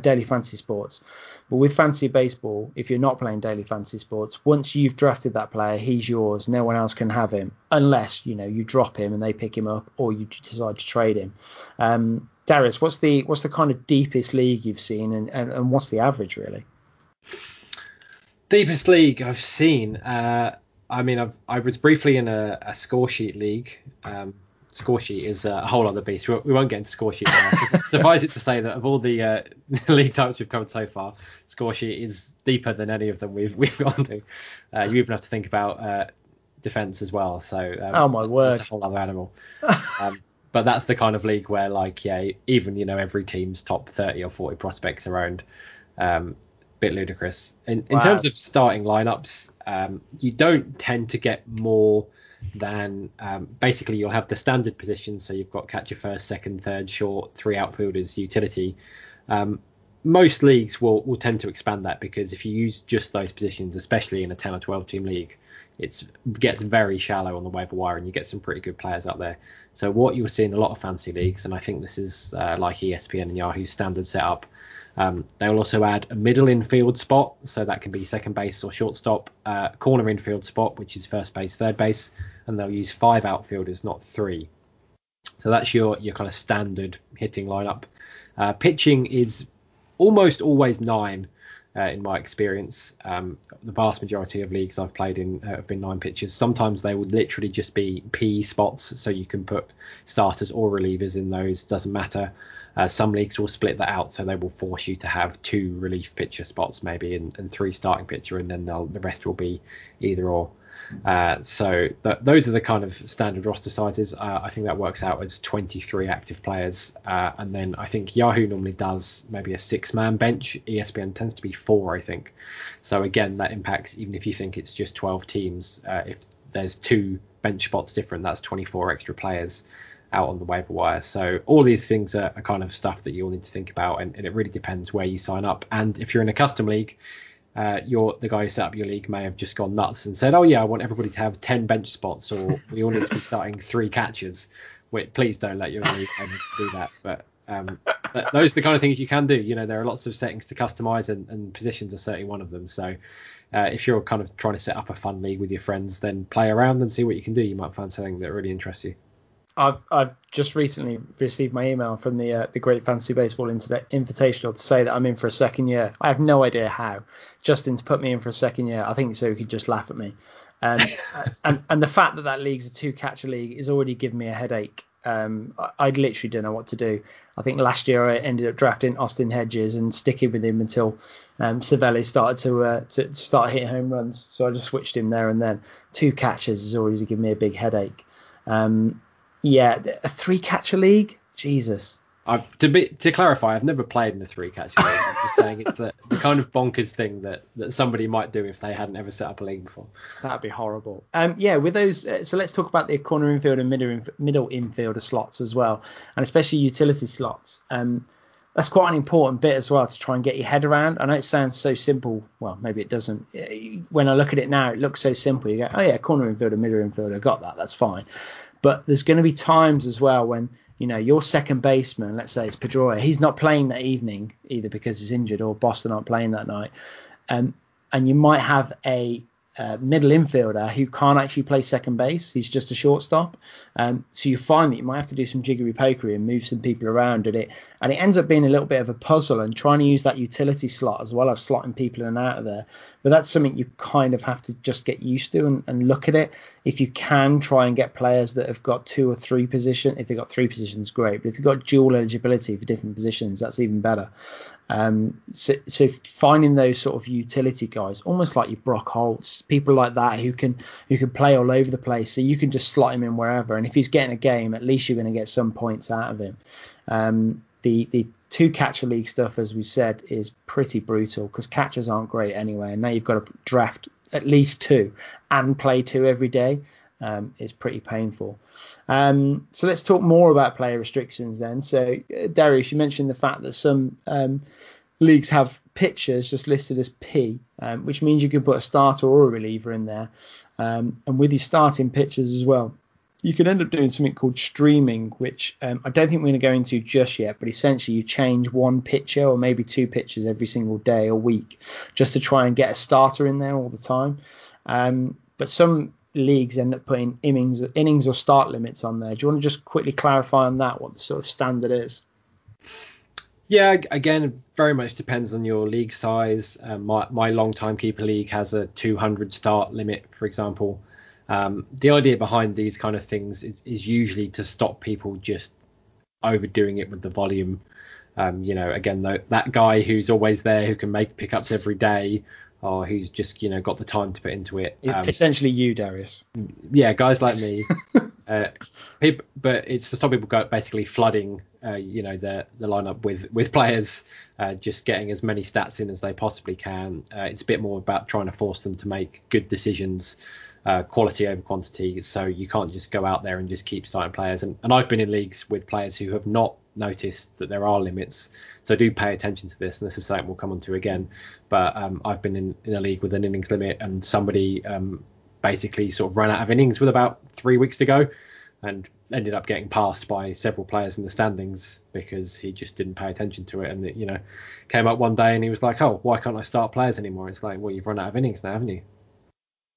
daily fantasy sports. But with fantasy baseball, if you're not playing daily fantasy sports, once you've drafted that player, he's yours. No one else can have him unless, you know, you drop him and they pick him up, or you decide to trade him. Darius, what's the kind of deepest league you've seen, and what's the average, really? Deepest league I've seen. I was briefly in a score sheet league. Score sheet is a whole other beast. We won't get into score sheet now. Suffice it to say that of all the league types we've covered so far, score sheet is deeper than any of them we've gone to. You even have to think about defense as well. So oh my word, that's a whole other animal. But that's the kind of league where, like, yeah, even, you know, every team's top 30 or 40 prospects are owned. Bit ludicrous. In terms of starting lineups, you don't tend to get more than basically you'll have the standard positions. So you've got catcher first, second, third, short, 3 outfielders, utility. Most leagues will tend to expand that, because if you use just those positions, especially in a 10 or 12 team league, it gets very shallow on the waiver wire, and you get some pretty good players out there. So what you'll see in a lot of fantasy leagues, and I think this is like ESPN and Yahoo's standard setup, they'll also add a middle infield spot, so that can be second base or shortstop, corner infield spot, which is first base, third base, and they'll use 5 outfielders, not 3. So that's your kind of standard hitting lineup. Pitching is almost always 9. in my experience. The vast majority of leagues I've played in have been nine pitchers. Sometimes they would literally just be P spots, so you can put starters or relievers in those, doesn't matter. Some leagues will split that out, so they will force you to have two relief pitcher spots maybe and three starting pitcher, and then the rest will be either or. So those are the kind of standard roster sizes. I think that works out as 23 active players, and then I think Yahoo normally does maybe a six-man bench. ESPN tends to be four, I think. So again, that impacts even if you think it's just 12 teams. If there's two bench spots different, that's 24 extra players out on the waiver wire. So all these things are kind of stuff that you'll need to think about, and it really depends where you sign up. And if you're in a custom league, the guy who set up your league may have just gone nuts and said, oh yeah, I want everybody to have 10 bench spots, or we all need to be starting three catchers. Wait, please don't let your league do that. But those are the kind of things you can do. You know, there are lots of settings to customize, and positions are certainly one of them. So if you're kind of trying to set up a fun league with your friends, then play around and see what you can do. You might find something that really interests you. I've just recently received my email from the Great Fantasy Baseball Invitational to say that I'm in for a second year. I have no idea how. Justin's put me in for a second year. I think so he could just laugh at me. And the fact that league's a two-catcher league is already giving me a headache. I literally don't know what to do. I think last year I ended up drafting Austin Hedges and sticking with him until Cervelli started to start hitting home runs. So I just switched him there and then. Two catchers is already giving me a big headache. Yeah, a three-catcher league? Jesus. To clarify, I've never played in a three-catcher league. I'm just saying it's the kind of bonkers thing that somebody might do if they hadn't ever set up a league before. That'd be horrible. With those, so let's talk about the corner infield and middle infielder slots as well, and especially utility slots. That's quite an important bit as well to try and get your head around. I know it sounds so simple. Well, maybe it doesn't. When I look at it now, it looks so simple. You go, oh yeah, corner infielder, middle infielder, got that. That's fine. But there's going to be times as well when, you know, your second baseman, let's say it's Pedroia, he's not playing that evening, either because he's injured or Boston aren't playing that night. And you might have a middle infielder who can't actually play second base. He's just a shortstop. So you find that you might have to do some jiggery-pokery and move some people around. And it ends up being a little bit of a puzzle, and trying to use that utility slot as well of slotting people in and out of there. But that's something you kind of have to just get used to and look at it. If you can, try and get players that have got two or three positions. If they've got three positions, great. But if you've got dual eligibility for different positions, that's even better. So finding those sort of utility guys, almost like your Brock Holtz, people like that who can play all over the place, so you can just slot him in wherever, and if he's getting a game, at least you're going to get some points out of him. The two catcher league stuff, as we said, is pretty brutal because catchers aren't great anyway, and now you've got to draft at least two and play two every day. It's pretty painful. So let's talk more about player restrictions then. So Darius, you mentioned the fact that some leagues have pitchers just listed as P, which means you can put a starter or a reliever in there. And with your starting pitchers as well, you can end up doing something called streaming, which I don't think we're going to go into just yet, but essentially you change one pitcher or maybe two pitchers every single day or week just to try and get a starter in there all the time. But some leagues end up putting innings or start limits on there. Do you want to just quickly clarify on that, what the sort of standard is? Yeah, again, very much depends on your league size. My long-time keeper league has a 200 start limit, for example. The idea behind these kind of things is usually to stop people just overdoing it with the volume. Again, that guy who's always there, who can make pickups every day, or who's just, you know, got the time to put into it. Essentially you, Darius. Yeah, guys like me. But it's to stop people basically flooding, the lineup with players, just getting as many stats in as they possibly can. It's a bit more about trying to force them to make good decisions, quality over quantity. So you can't just go out there and just keep starting players. And I've been in leagues with players who have not noticed that there are limits, so do pay attention to this, and this is something we'll come on to again. But I've been in a league with an innings limit, and somebody basically sort of ran out of innings with about 3 weeks to go and ended up getting passed by several players in the standings because he just didn't pay attention to it. And it, came up one day and he was like, oh, why can't I start players anymore? It's like, well, you've run out of innings now, haven't you?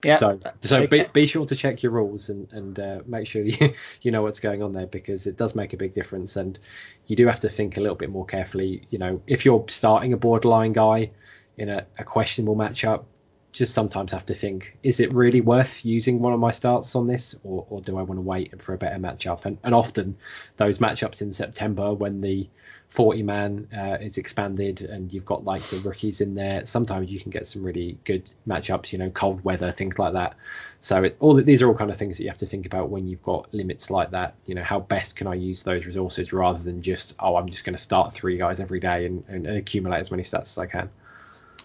Yeah. So be sure to check your rules and make sure you know what's going on there, because it does make a big difference, and you do have to think a little bit more carefully. If you're starting a borderline guy, in a questionable matchup, just sometimes have to think, is it really worth using one of my starts on this, or do I want to wait for a better matchup? And often those matchups in September when the 40-man is expanded and you've got like the rookies in there, sometimes you can get some really good matchups, you know, cold weather, things like that. So these are all kind of things that you have to think about when you've got limits like that. You know, how best can I use those resources rather than just, oh, I'm just going to start three guys every day and accumulate as many stats as I can.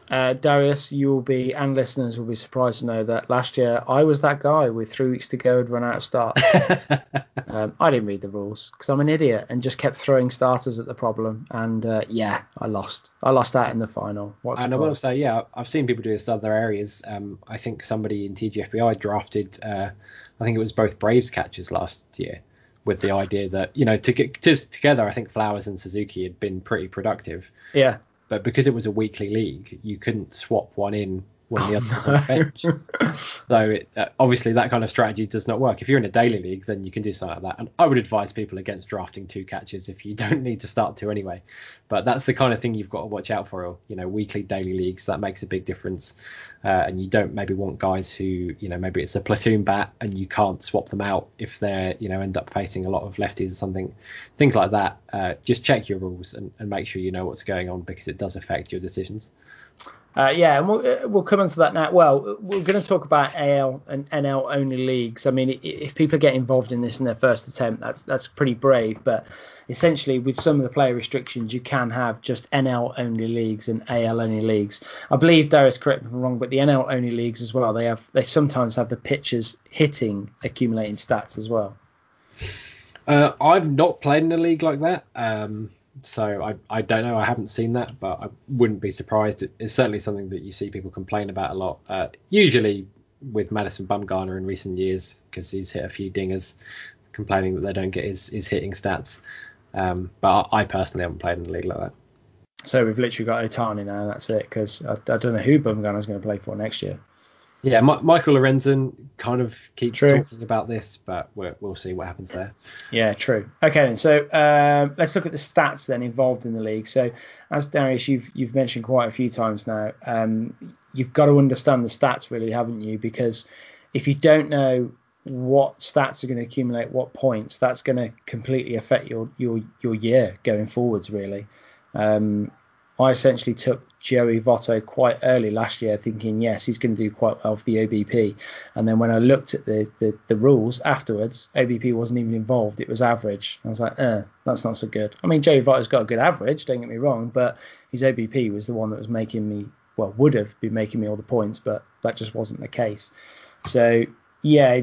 Darius, you will be, and listeners will be surprised to know that last year I was that guy with 3 weeks to go and run out of starts. I didn't read the rules because I'm an idiot and just kept throwing starters at the problem. And I lost out in the final. And I will say, yeah, I've seen people do this in other areas. I think somebody in TGFBI drafted, I think it was both Braves catchers last year, with the idea that, you know, to get together, I think Flowers and Suzuki had been pretty productive. Yeah. But because it was a weekly league, you couldn't swap one in when the other was on the bench. So obviously that kind of strategy does not work. If you're in a daily league, then you can do something like that. And I would advise people against drafting two catchers if you don't need to start two anyway. But that's the kind of thing you've got to watch out for. You know, weekly, daily leagues, that makes a big difference. And you don't maybe want guys who, you know, maybe it's a platoon bat and you can't swap them out if they're, you know, end up facing a lot of lefties or something, things like that. Just check your rules and make sure you know what's going on, because it does affect your decisions. And we'll come into that now. Well, we're going to talk about AL and NL only leagues. I mean, if people get involved in this in their first attempt, that's pretty brave. But essentially, with some of the player restrictions, you can have just NL only leagues and AL only leagues. I believe Darius, correct me if I'm wrong, but the NL only leagues as well, they sometimes have the pitchers hitting accumulating stats as well. I've not played in a league like that. So I don't know. I haven't seen that, but I wouldn't be surprised. It's certainly something that you see people complain about a lot, usually with Madison Bumgarner in recent years, because he's hit a few dingers, complaining that they don't get his hitting stats. But I personally haven't played in a league like that. So we've literally got Ohtani now. That's it, because I don't know who Bumgarner's going to play for next year. Yeah, Michael Lorenzen kind of keeps talking about this, but we'll see what happens there. Yeah, true. Okay, then. So let's look at the stats then involved in the league. So as Darius, you've mentioned quite a few times now, you've got to understand the stats really, haven't you? Because if you don't know what stats are going to accumulate what points, that's going to completely affect your year going forwards, really. I essentially took Joey Votto quite early last year thinking, yes, he's going to do quite well for the OBP. And then when I looked at the rules afterwards, OBP wasn't even involved. It was average. I was like, that's not so good. I mean, Joey Votto's got a good average, don't get me wrong, but his OBP was the one that was making me, well, would have been making me all the points, but that just wasn't the case. So, yeah,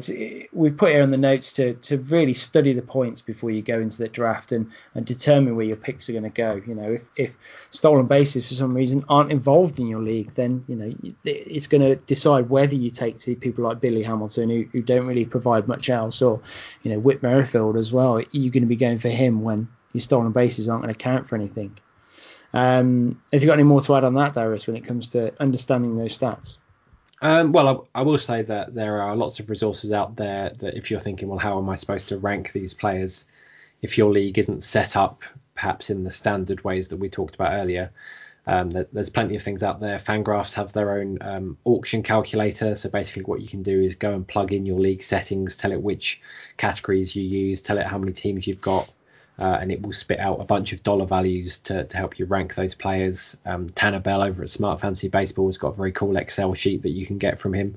we've put here in the notes to really study the points before you go into the draft and determine where your picks are going to go. You know, if stolen bases for some reason aren't involved in your league, then, you know, it's going to decide whether you take to people like Billy Hamilton who don't really provide much else, or, you know, Whit Merrifield as well. You're going to be going for him when your stolen bases aren't going to count for anything. Have you got any more to add on that, Darius, when it comes to understanding those stats? I will say that there are lots of resources out there that if you're thinking, well, how am I supposed to rank these players if your league isn't set up perhaps in the standard ways that we talked about earlier, there's plenty of things out there. Fangraphs have their own auction calculator. So basically what you can do is go and plug in your league settings, tell it which categories you use, tell it how many teams you've got. And it will spit out a bunch of dollar values to help you rank those players. Tanner Bell over at Smart Fantasy Baseball has got a very cool Excel sheet that you can get from him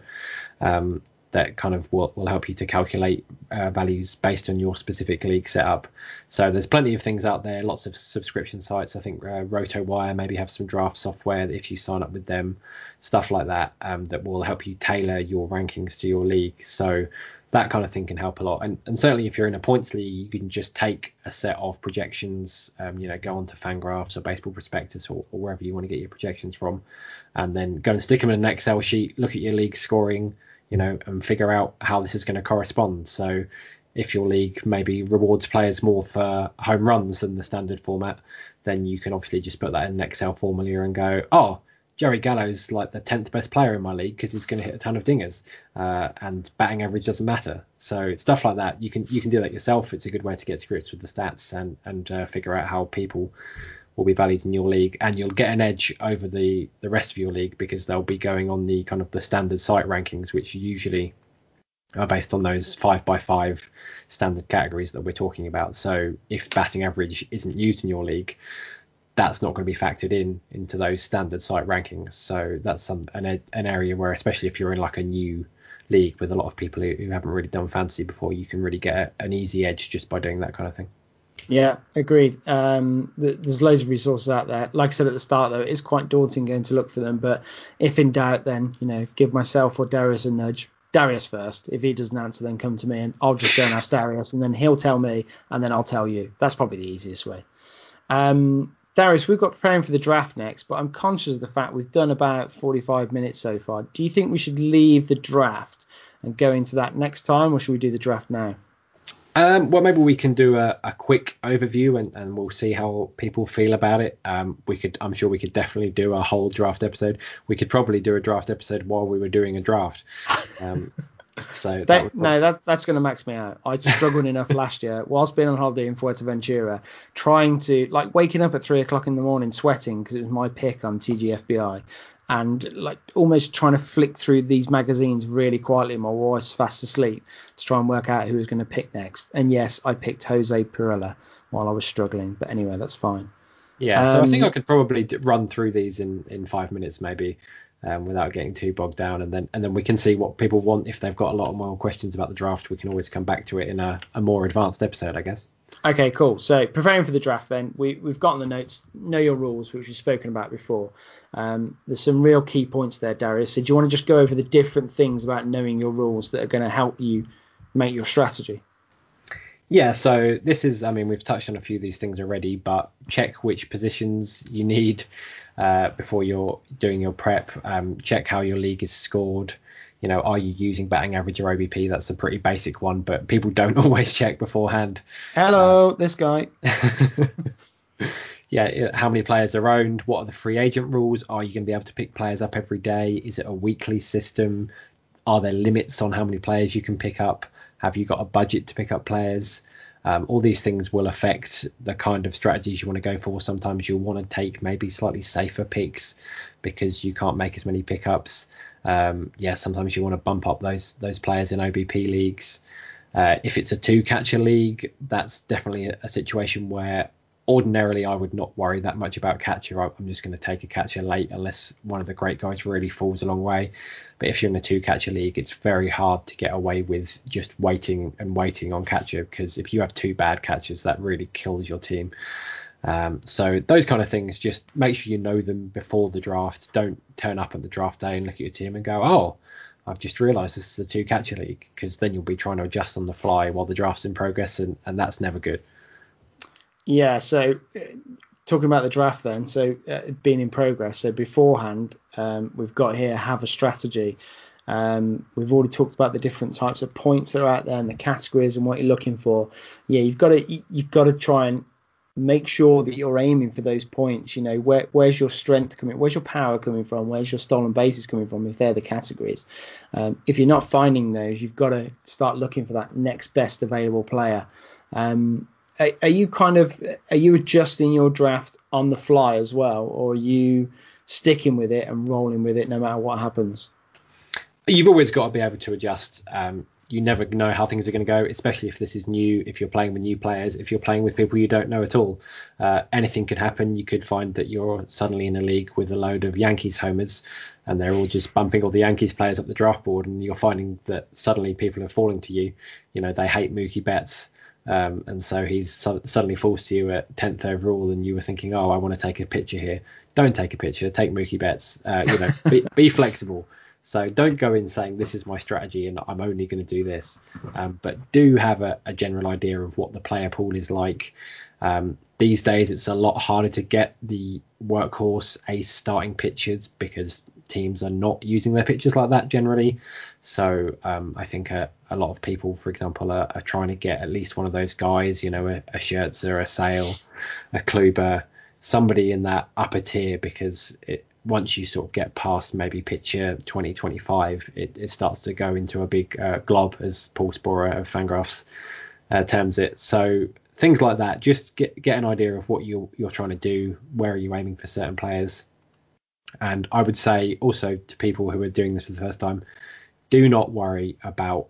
that kind of will help you to calculate values based on your specific league setup. So there's plenty of things out there, lots of subscription sites. I think RotoWire maybe have some draft software if you sign up with them, stuff like that, that will help you tailor your rankings to your league. So that kind of thing can help a lot. And certainly if you're in a points league, you can just take a set of projections, you know, go onto Fangraphs or Baseball Prospectus or wherever you want to get your projections from, and then go and stick them in an Excel sheet, look at your league scoring, you know, and figure out how this is going to correspond. So if your league maybe rewards players more for home runs than the standard format, then you can obviously just put that in an Excel formula and go, oh, Joey Gallo's like the 10th best player in my league because he's going to hit a ton of dingers, and batting average doesn't matter. So stuff like that, you can do that yourself. It's a good way to get to grips with the stats and figure out how people will be valued in your league, and you'll get an edge over the rest of your league because they'll be going on the kind of the standard site rankings, which usually are based on those 5x5 standard categories that we're talking about. So if batting average isn't used in your league, that's not going to be factored in into those standard site rankings. So that's an area where, especially if you're in like a new league with a lot of people who haven't really done fantasy before, you can really get an easy edge just by doing that kind of thing. Yeah, agreed. There's loads of resources out there. Like I said at the start, though, it's quite daunting going to look for them. But if in doubt, then, you know, give myself or Darius a nudge. Darius first. If he doesn't answer, then come to me and I'll just go and ask Darius, and then he'll tell me and then I'll tell you. That's probably the easiest way. Darius, we've got preparing for the draft next, but I'm conscious of the fact we've done about 45 minutes so far. Do you think we should leave the draft and go into that next time, or should we do the draft now? Well, maybe we can do a quick overview and we'll see how people feel about it. I'm sure we could definitely do a whole draft episode. We could probably do a draft episode while we were doing a draft. So that's going to max me out. I struggled enough last year whilst being on holiday in Fuerteventura, trying to like waking up at 3 o'clock in the morning sweating because it was my pick on TGFBI, and like almost trying to flick through these magazines really quietly. My wife's fast asleep to try and work out who was going to pick next. And yes, I picked Jose Perilla while I was struggling. But anyway, that's fine. Yeah, so I think I could probably run through these in 5 minutes maybe. Without getting too bogged down, and then we can see what people want. If they've got a lot more questions about the draft, we can always come back to it in a more advanced episode, I guess. Okay, cool. So preparing for the draft then, we've got on the notes, know your rules, which we've spoken about before. There's some real key points there, Darius. So do you want to just go over the different things about knowing your rules that are going to help you make your strategy? Yeah, so this is, I mean, we've touched on a few of these things already, but check which positions you need before you're doing your prep. Check how your league is scored. You know, are you using batting average or OBP? That's a pretty basic one, but people don't always check beforehand. Hello, this guy. Yeah, how many players are owned? What are the free agent rules? Are you going to be able to pick players up every day? Is it a weekly system? Are there limits on how many players you can pick up? Have you got a budget to pick up players? All these things will affect the kind of strategies you want to go for. Sometimes you'll want to take maybe slightly safer picks because you can't make as many pickups. Sometimes you want to bump up those players in OBP leagues. If it's a two-catcher league, that's definitely a situation where ordinarily I would not worry that much about catcher. I'm just going to take a catcher late unless one of the great guys really falls a long way. But if you're in a two-catcher league, it's very hard to get away with just waiting on catcher, because if you have two bad catchers, that really kills your team. So those kind of things, just make sure you know them before the draft. Don't turn up at the draft day and look at your team and go, oh, I've just realised this is a two-catcher league, because then you'll be trying to adjust on the fly while the draft's in progress, and that's never good. Yeah, so talking about the draft then, so being in progress, so beforehand, we've got here, have a strategy. We've already talked about the different types of points that are out there and the categories and what you're looking for. Yeah, you've got to try and make sure that you're aiming for those points. You know, where's your strength coming? Where's your power coming from? Where's your stolen bases coming from? If they're the categories, if you're not finding those, you've got to start looking for that next best available player. Are you adjusting your draft on the fly as well, or are you sticking with it and rolling with it no matter what happens? You've always got to be able to adjust. You never know how things are going to go, especially if this is new, if you're playing with new players, if you're playing with people you don't know at all. Anything could happen. You could find that you're suddenly in a league with a load of Yankees homers and they're all just bumping all the Yankees players up the draft board, and you're finding that suddenly people are falling to you. You know, they hate Mookie Betts. And so he's suddenly falls to you at 10th overall, and you were thinking, oh, I want to take a pitcher here. Don't take a pitcher, take Mookie Betts. Be flexible. So don't go in saying this is my strategy and I'm only going to do this. But do have a general idea of what the player pool is like. These days, it's a lot harder to get the workhorse ace starting pitchers because teams are not using their pitchers like that generally. So I think a lot of people, for example, are trying to get at least one of those guys, you know, a Scherzer, a Sale, a Kluber, somebody in that upper tier, because once you sort of get past maybe pitcher 20-25, it starts to go into a big glob, as Paul Sporer of Fangraphs terms it. So things like that. Just get an idea of what you're trying to do, where are you aiming for certain players. And I would say also to people who are doing this for the first time, do not worry about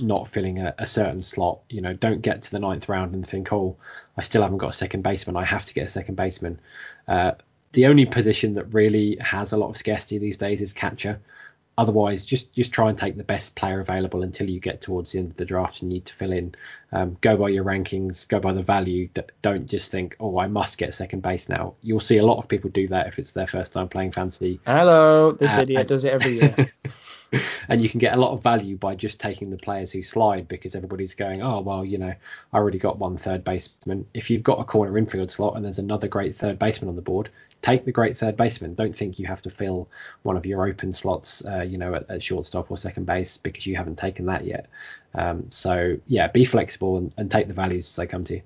not filling a certain slot. You know, don't get to the 9th round and think, oh, I still haven't got a second baseman, I have to get a second baseman. The only position that really has a lot of scarcity these days is catcher. Otherwise, just try and take the best player available until you get towards the end of the draft and need to fill in. Go by your rankings, go by the value. Don't just think, oh, I must get second base now. You'll see a lot of people do that if it's their first time playing fantasy. Hello, this idiot does it every year. And you can get a lot of value by just taking the players who slide, because everybody's going, oh, well, you know, I already got one third baseman. If you've got a corner infield slot and there's another great third baseman on the board, take the great third baseman. Don't think you have to fill one of your open slots, you know, at shortstop or second base, because you haven't taken that yet. So, yeah, be flexible and take the values as they come to you.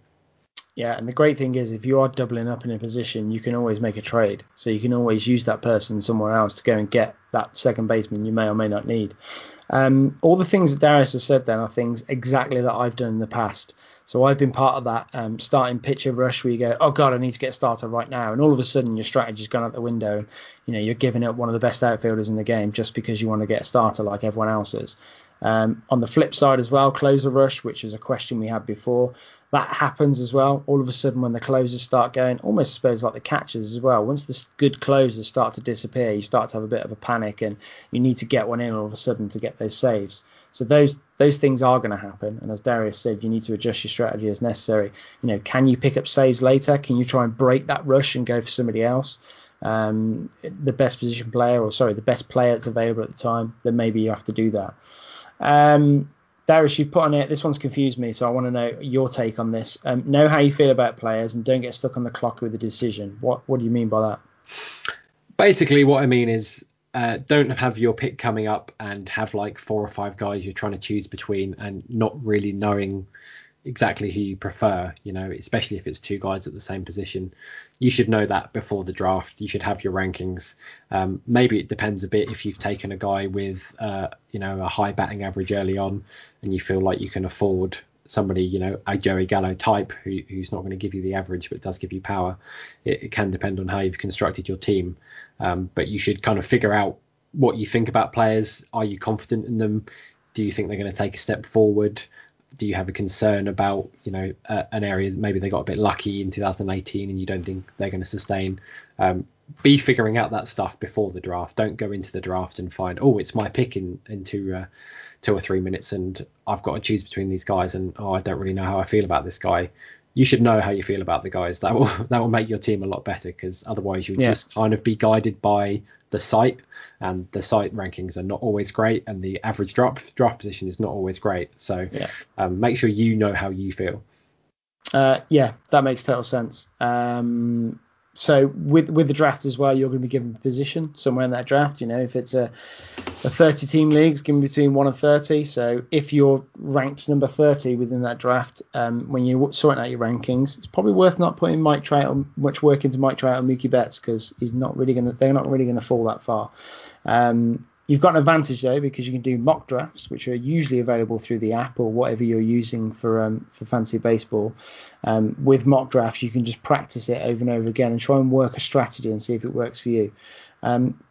Yeah, and the great thing is if you are doubling up in a position, you can always make a trade. So you can always use that person somewhere else to go and get that second baseman you may or may not need. All the things that Darius has said then are things exactly that I've done in the past. So I've been part of that starting pitcher rush where you go, oh, God, I need to get a starter right now. And all of a sudden your strategy's gone out the window. You know, you're giving up one of the best outfielders in the game just because you want to get a starter like everyone else is. On the flip side as well, closer rush, which is a question we had before. That happens as well. All of a sudden when the closers start going, almost suppose like the catchers as well. Once the good closers start to disappear, you start to have a bit of a panic and you need to get one in all of a sudden to get those saves. So those things are going to happen. And as Darius said, you need to adjust your strategy as necessary. You know, can you pick up saves later? Can you try and break that rush and go for somebody else? The best player that's available at the time, then maybe you have to do that. Darius, you've put on it, this one's confused me, so I want to know your take on this. Know how you feel about players and don't get stuck on the clock with a decision. What do you mean by that? Basically what I mean is don't have your pick coming up and have like 4 or 5 guys you're trying to choose between and not really knowing exactly who you prefer, you know, especially if it's 2 guys at the same position. You should know that before the draft. You should have your rankings. Maybe it depends a bit if you've taken a guy with, you know, a high batting average early on and you feel like you can afford somebody, you know, a Joey Gallo type who's not going to give you the average but does give you power. It can depend on how you've constructed your team. But you should kind of figure out what you think about players. Are you confident in them? Do you think they're going to take a step forward? Do you have a concern about, you know, an area that maybe they got a bit lucky in 2018 and you don't think they're going to sustain? Be figuring out that stuff before the draft. Don't go into the draft and find, oh, it's my pick in 2 or 3 minutes and I've got to choose between these guys and, oh, I don't really know how I feel about this guy. You should know how you feel about the guys. That will make your team a lot better, because otherwise you'll just kind of be guided by the site, and the site rankings are not always great, and the average draft position is not always great. So make sure you know how you feel. That makes total sense. So with the draft as well, you're going to be given a position somewhere in that draft. You know, if it's a 30-team league, it's going to be between 1 and 30. So if you're ranked number 30 within that draft, when you're sorting out your rankings, it's probably worth not putting much work into Mike Trout and Mookie Betts, because they're not really going to fall that far. You've got an advantage, though, because you can do mock drafts, which are usually available through the app or whatever you're using for fantasy baseball. With mock drafts, you can just practice it over and over again and try and work a strategy and see if it works for you.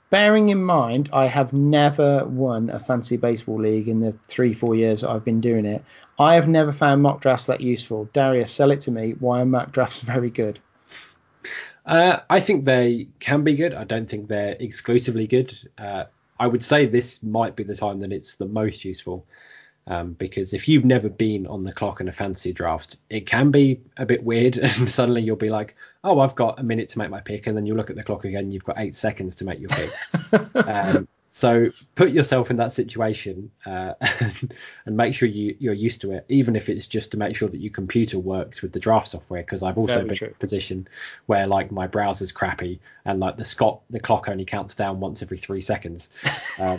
Bearing in mind, I have never won a fantasy baseball league in the 3-4 years that I've been doing it. I have never found mock drafts that useful. Darius, sell it to me. Why are mock drafts very good? I think they can be good. I don't think they're exclusively good. I would say this might be the time that it's the most useful, because if you've never been on the clock in a fantasy draft, it can be a bit weird, and suddenly you'll be like, oh, I've got a minute to make my pick, and then you look at the clock again, you've got 8 seconds to make your pick. So put yourself in that situation and make sure you're used to it, even if it's just to make sure that your computer works with the draft software, because I've also been in a position where like my browser's crappy and like the clock only counts down once every 3 seconds,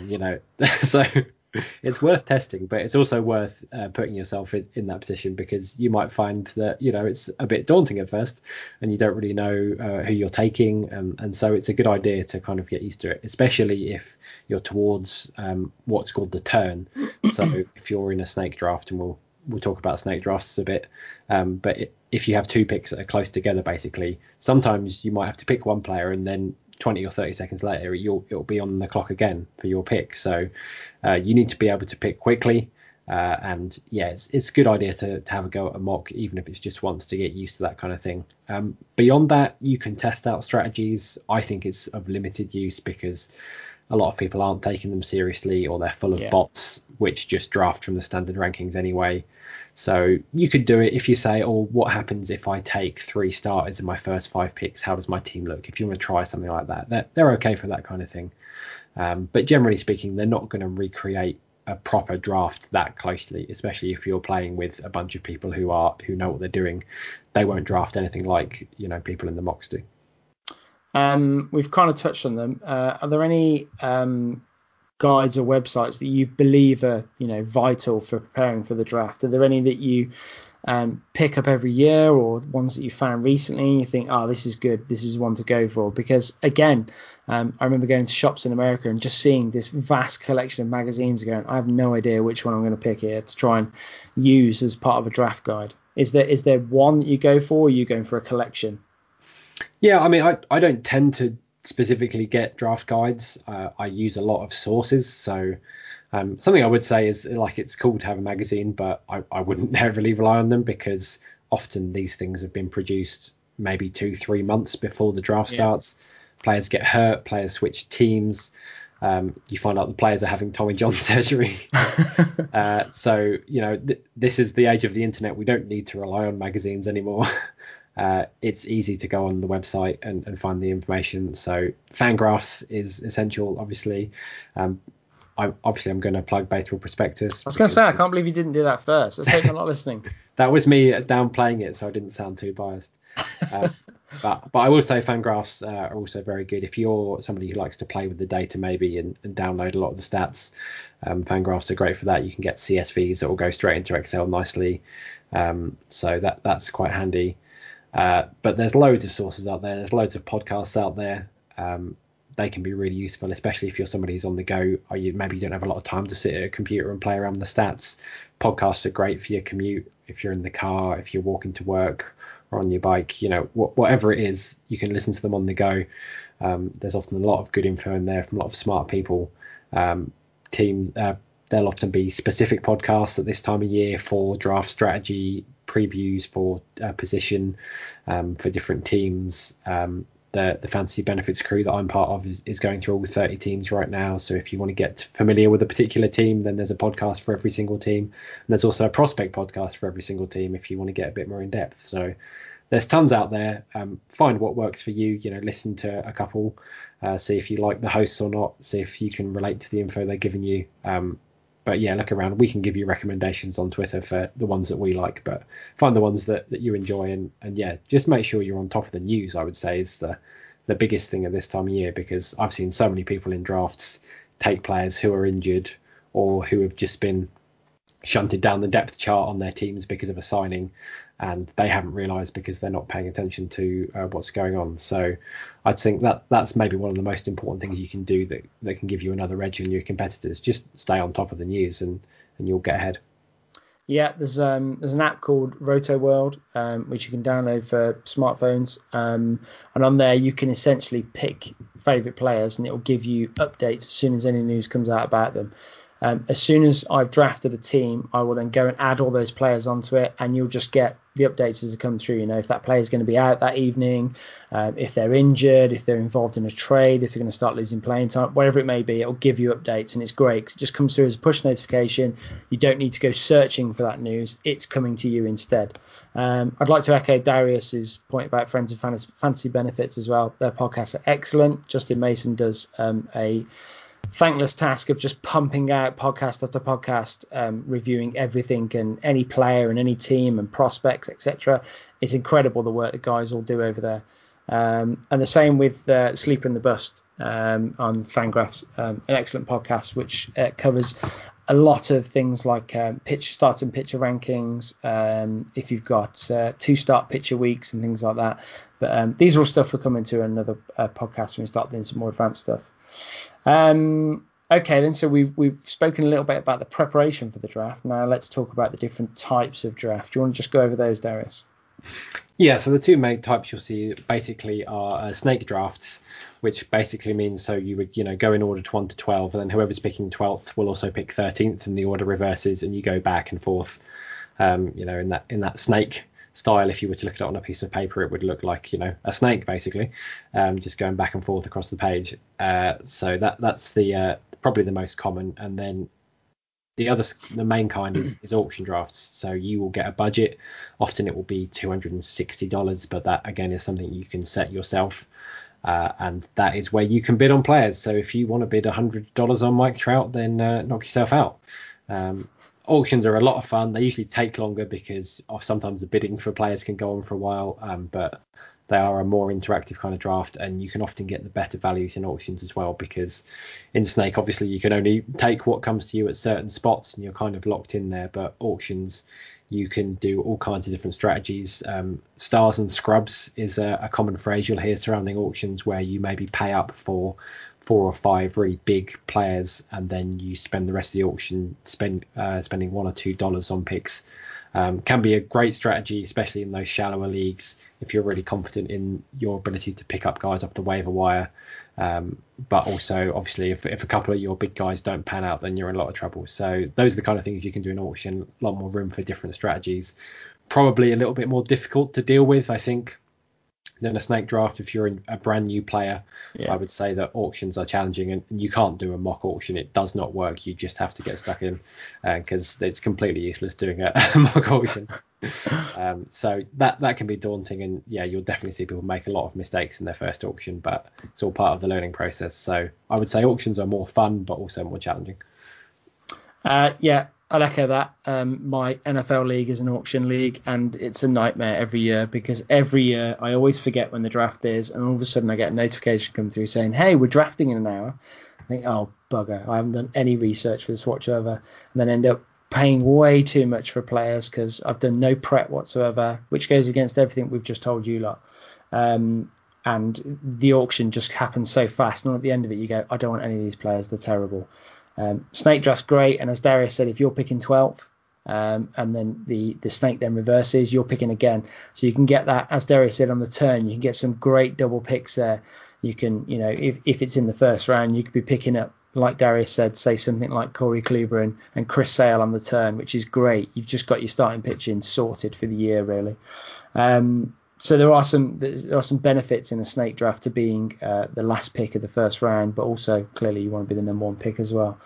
you know. So it's worth testing, but it's also worth putting yourself in that position, because you might find that, you know, it's a bit daunting at first and you don't really know who you're taking. And so it's a good idea to kind of get used to it, especially if you're towards what's called the turn. So if you're in a snake draft, and we'll we'll talk about snake drafts a bit. But if you have two picks that are close together, basically, sometimes you might have to pick one player and then 20 or 30 seconds later, it'll be on the clock again for your pick. So you need to be able to pick quickly. And yeah, it's a good idea to have a go at a mock, even if it's just once, to get used to that kind of thing. Beyond that, you can test out strategies. I think it's of limited use because a lot of people aren't taking them seriously, or they're full of bots, which just draft from the standard rankings anyway. So you could do it if you say, oh, what happens if I take three starters in my first five picks? How does my team look? If you want to try something like that, they're okay for that kind of thing. But generally speaking, they're not going to recreate a proper draft that closely, especially if you're playing with a bunch of people who know what they're doing. They won't draft anything like, you know, people in the mocks do. We've kind of touched on them. Are there any guides or websites that you believe are, you know, vital for preparing for the draft? Are there any that you pick up every year, or ones that you found recently and you think, oh, this is good, this is one to go for? Because again, I remember going to shops in America and just seeing this vast collection of magazines going, I have no idea which one I'm going to pick here to try and use as part of a draft guide. Is there one that you go for, or are you going for a collection? Yeah, I mean, I don't tend to specifically get draft guides. I use a lot of sources. So something I would say is, like, it's cool to have a magazine, but I wouldn't heavily rely on them, because often these things have been produced maybe 2-3 months before the draft starts. Players get hurt, players switch teams. You find out the players are having Tommy John surgery. So, you know, this is the age of the internet. We don't need to rely on magazines anymore. It's easy to go on the website and find the information. So Fangraphs is essential, obviously. I'm going to plug Baseball Prospectus. I was going to say, I can't believe you didn't do that first. Let's hope you're not listening. That was me downplaying it, so I didn't sound too biased. But I will say Fangraphs are also very good. If you're somebody who likes to play with the data, maybe, and download a lot of the stats, Fangraphs are great for that. You can get CSVs that will go straight into Excel nicely. So that's quite handy. But there's loads of sources out there. There's loads of podcasts out there. They can be really useful, especially if you're somebody who's on the go, or maybe you don't have a lot of time to sit at a computer and play around with the stats. Podcasts are great for your commute. If you're in the car, if you're walking to work or on your bike, you know, whatever it is, you can listen to them on the go. There's often a lot of good info in there from a lot of smart people. There'll often be specific podcasts at this time of year for draft strategy, previews for position, for different teams. The Fantasy Benefits crew that I'm part of is going through all 30 teams right now. So if you want to get familiar with a particular team, then there's a podcast for every single team. And there's also a prospect podcast for every single team if you want to get a bit more in depth. So there's tons out there. Find what works for you. You know, listen to a couple, see if you like the hosts or not, see if you can relate to the info they're giving you. But yeah, look around. We can give you recommendations on Twitter for the ones that we like, but find the ones that you enjoy. And yeah, just make sure you're on top of the news, I would say, is the biggest thing at this time of year, because I've seen so many people in drafts take players who are injured or who have just been shunted down the depth chart on their teams because of a signing, and they haven't realized because they're not paying attention to what's going on. So I think that's maybe one of the most important things you can do that can give you another edge on your competitors. Just stay on top of the news and you'll get ahead. Yeah, there's an app called Roto World, which you can download for smartphones. And on there, you can essentially pick favorite players, and it will give you updates as soon as any news comes out about them. As soon as I've drafted a team, I will then go and add all those players onto it, and you'll just get the updates as they come through. You know, if that player is going to be out that evening, if they're injured, if they're involved in a trade, if they're going to start losing playing time, whatever it may be, it'll give you updates, and it's great because it just comes through as a push notification. You don't need to go searching for that news. It's coming to you instead. I'd like to echo Darius's point about Friends with Fantasy Benefits as well. Their podcasts are excellent. Justin Mason does a thankless task of just pumping out podcast after podcast, reviewing everything and any player and any team and prospects, etc. It's incredible the work the guys all do over there. And the same with Sleep in the Bust on Fangraphs, an excellent podcast which covers a lot of things like starting pitcher rankings, if you've got two-start pitcher weeks and things like that. But these are all stuff we're coming to another podcast when we start doing some more advanced stuff. Okay, then, so we've spoken a little bit about the preparation for the draft. Now let's talk about the different types of draft. Do you want to just go over those, Darius? Yeah, so the two main types you'll see basically are snake drafts, which basically means so you would, go in order to 1 to 12, and then whoever's picking 12th will also pick 13th, and the order reverses, and you go back and forth, in that snake style. If you were to look at it on a piece of paper, it would look like, a snake, basically, just going back and forth across the page. So that's the probably the most common. And then the main kind is auction drafts. So you will get a budget. Often it will be $260, but that again is something you can set yourself. And that is where you can bid on players. So if you want to bid $100 on Mike Trout, then knock yourself out. Auctions are a lot of fun. They usually take longer because sometimes the bidding for players can go on for a while, but they are a more interactive kind of draft, and you can often get the better values in auctions as well, because in snake, obviously, you can only take what comes to you at certain spots and you're kind of locked in there. But auctions, you can do all kinds of different strategies. Stars and scrubs is a common phrase you'll hear surrounding auctions, where you maybe pay up for 4 or 5 really big players, and then you spend the rest of the auction spending $1 or $2 on picks. Can be a great strategy, especially in those shallower leagues, if you're really confident in your ability to pick up guys off the waiver wire. But also, obviously, if a couple of your big guys don't pan out, then you're in a lot of trouble. So those are the kind of things you can do in auction. A lot more room for different strategies. Probably a little bit more difficult to deal with, I think, than a snake draft if you're a brand new player. Yeah. I would say that auctions are challenging, and you can't do a mock auction. It does not work. You just have to get stuck in, because it's completely useless doing a mock auction. So that can be daunting, and yeah, you'll definitely see people make a lot of mistakes in their first auction, but it's all part of the learning process. So I would say auctions are more fun, but also more challenging. Yeah, I'll echo that. My NFL league is an auction league, and it's a nightmare every year, because every year I always forget when the draft is, and all of a sudden I get a notification come through saying, hey, we're drafting in an hour. I think, oh, bugger, I haven't done any research for this whatsoever, and then end up paying way too much for players because I've done no prep whatsoever, which goes against everything we've just told you lot. And the auction just happens so fast, and at the end of it you go, I don't want any of these players, they're terrible. Snake draft's great, and as Darius said, if you're picking 12th, and then the snake then reverses, you're picking again, so you can get that, as Darius said, on the turn. You can get some great double picks there. You can, if it's in the first round, you could be picking up, like Darius said, say something like Corey Kluber and Chris Sale on the turn, which is great. You've just got your starting pitching sorted for the year, really. So there are some benefits in a snake draft to being the last pick of the first round, but also clearly you want to be the number one pick as well.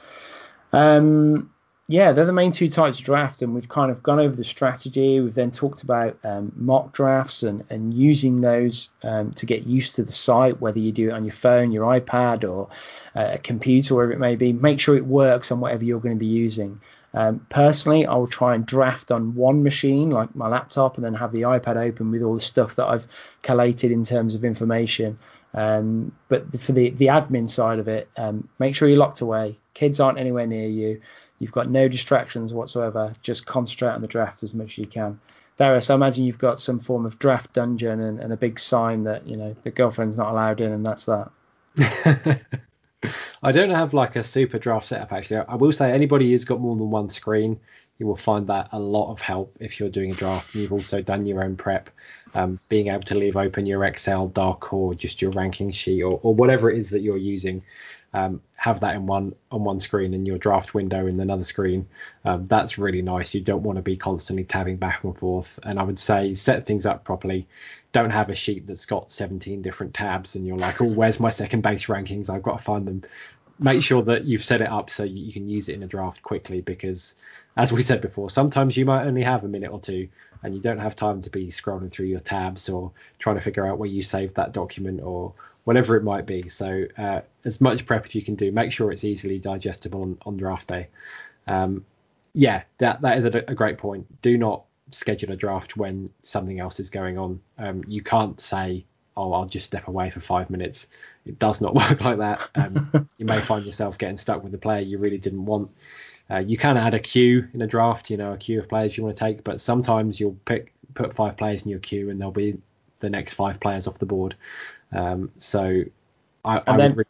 Yeah, they're the main two types of draft, and we've kind of gone over the strategy. We've then talked about mock drafts and using those to get used to the site, whether you do it on your phone, your iPad, or a computer, wherever it may be. Make sure it works on whatever you're going to be using. Personally, I will try and draft on one machine, like my laptop, and then have the iPad open with all the stuff that I've collated in terms of information. But for the admin side of it, make sure you're locked away. Kids aren't anywhere near you. You've got no distractions whatsoever. Just concentrate on the draft as much as you can. Darius, I imagine you've got some form of draft dungeon and a big sign that, the girlfriend's not allowed in, and that's that. I don't have like a super draft setup, actually. I will say, anybody who's got more than one screen, you will find that a lot of help if you're doing a draft and you've also done your own prep. Being able to leave open your Excel doc or just your ranking sheet or whatever it is that you're using. Have that in one screen and your draft window in another screen. That's really nice. You don't want to be constantly tabbing back and forth. And I would say set things up properly. Don't have a sheet that's got 17 different tabs and you're like, oh, where's my second base rankings? I've got to find them. Make sure that you've set it up so you can use it in a draft quickly, because as we said before, sometimes you might only have a minute or two and you don't have time to be scrolling through your tabs or trying to figure out where you saved that document or whatever it might be. So as much prep as you can do, make sure it's easily digestible on draft day. Yeah, that is a great point. Do not schedule a draft when something else is going on. You can't say, oh, I'll just step away for 5 minutes. It does not work like that. You may find yourself getting stuck with the player you really didn't want. You can add a queue in a draft, a queue of players you want to take, but sometimes you'll put 5 players in your queue and there'll be the next 5 players off the board. So And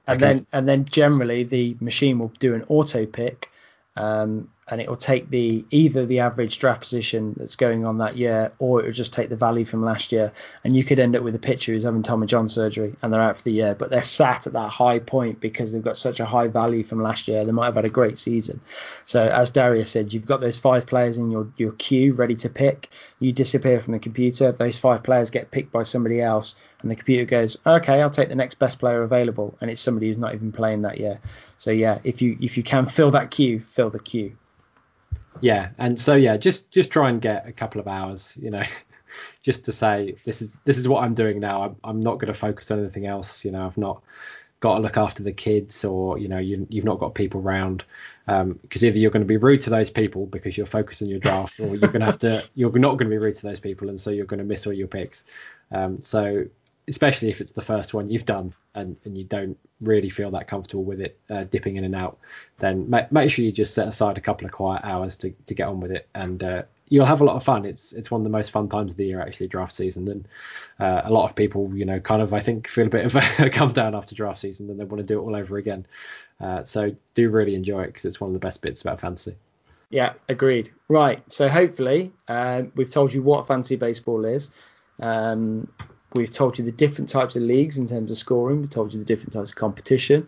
then generally the machine will do an auto pick, and it will take either the average draft position that's going on that year, or it will just take the value from last year. And you could end up with a pitcher who's having Tommy John surgery and they're out for the year, but they're sat at that high point because they've got such a high value from last year. They might have had a great season. So as Darius said, you've got those 5 players in your queue ready to pick. You disappear from the computer. Those 5 players get picked by somebody else. And the computer goes, okay, I'll take the next best player available. And it's somebody who's not even playing that year. So yeah, if you can fill that queue, fill the queue. Yeah. And so, yeah, just try and get a couple of hours, just to say, this is what I'm doing now. I'm not going to focus on anything else. I've not got to look after the kids, or, you've not got people around, because either you're going to be rude to those people because you're focusing your draft, or you're not going to be rude to those people. And so you're going to miss all your picks. So, especially if it's the first one you've done and you don't really feel that comfortable with it, dipping in and out, then make sure you just set aside a couple of quiet hours to get on with it. And you'll have a lot of fun. It's one of the most fun times of the year, actually, draft season. And a lot of people, I think feel a bit of a come down after draft season and they want to do it all over again. So do really enjoy it, because it's one of the best bits about fantasy. Yeah, agreed. Right. So hopefully we've told you what fantasy baseball is. We've told you the different types of leagues in terms of scoring. We've told you the different types of competition.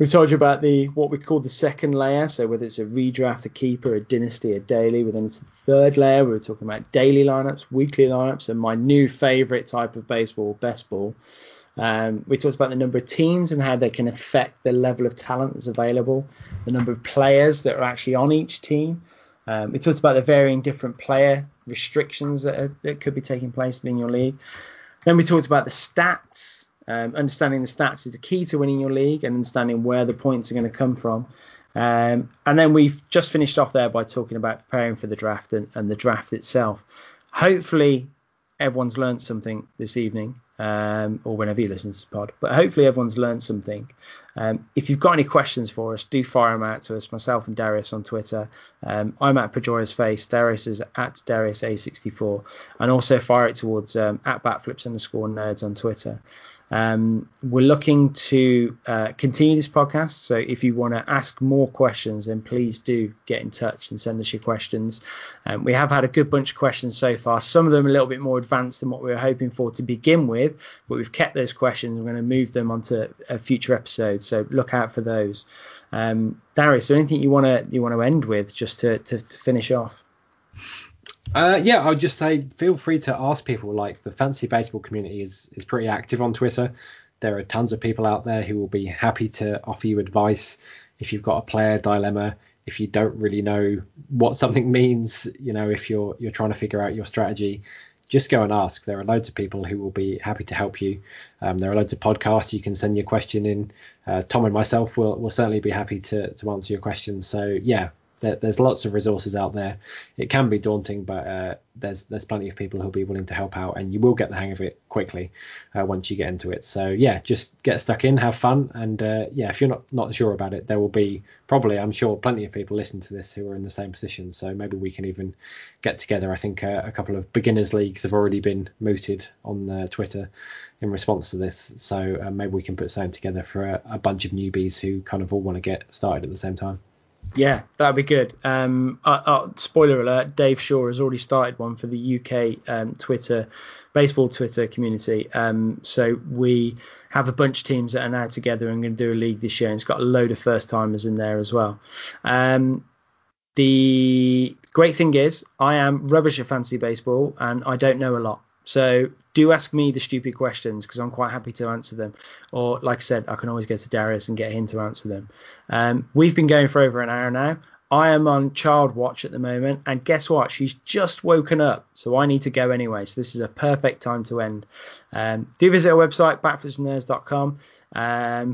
We've told you about what we call the second layer. So whether it's a redraft, a keeper, a dynasty, a daily. We're then into the third layer. We were talking about daily lineups, weekly lineups, and my new favourite type of baseball, best ball. We talked about the number of teams and how they can affect the level of talent that's available, the number of players that are actually on each team. We talked about the varying different player restrictions that could be taking place within your league. Then we talked about the stats. Understanding the stats is the key to winning your league and understanding where the points are going to come from. And then we've just finished off there by talking about preparing for the draft and the draft itself. Hopefully everyone's learned something this evening, or whenever you listen to this pod, but hopefully everyone's learned something. If you've got any questions for us, do fire them out to us, myself and Darius on Twitter. I'm at Pejora's Face, Darius is at Darius A64, and also fire it towards at batflips_nerds on Twitter. We're looking to continue this podcast, so if you want to ask more questions, then please do get in touch and send us your questions. We have had a good bunch of questions so far. Some of them a little bit more advanced than what we were hoping for to begin with, but we've kept those questions. We're going to move them onto a future episode, so look out for those. Darius, is there anything you want to end with just to finish off? Yeah, I would just say feel free to ask people. Like, the fantasy baseball community is pretty active on Twitter. There are tons of people out there who will be happy to offer you advice if you've got a player dilemma, if you don't really know what something means, if you're trying to figure out your strategy. Just go and ask. There are loads of people who will be happy to help you. There are loads of podcasts. You can send your question in. Tom and myself will certainly be happy to answer your questions. So yeah, there's lots of resources out there. It can be daunting, but there's plenty of people who'll be willing to help out, and you will get the hang of it quickly once you get into it. So yeah, just get stuck in, have fun, and yeah, if you're not sure about it, there will be probably, I'm sure, plenty of people listening to this who are in the same position. So maybe we can even get together. I think a couple of beginners leagues have already been mooted on Twitter in response to this. So maybe we can put something together for a bunch of newbies who kind of all want to get started at the same time. Yeah, that'd be good. Spoiler alert, Dave Shaw has already started one for the UK baseball Twitter community. So we have a bunch of teams that are now together and going to do a league this year. And it's got a load of first timers in there as well. The great thing is I am rubbish at fantasy baseball and I don't know a lot. So do ask me the stupid questions, because I'm quite happy to answer them. Or, like I said, I can always go to Darius and get him to answer them. We've been going for over an hour now. I am on child watch at the moment. And guess what? She's just woken up. So I need to go anyway. So this is a perfect time to end. Do visit our website, batflipsandnerds.com.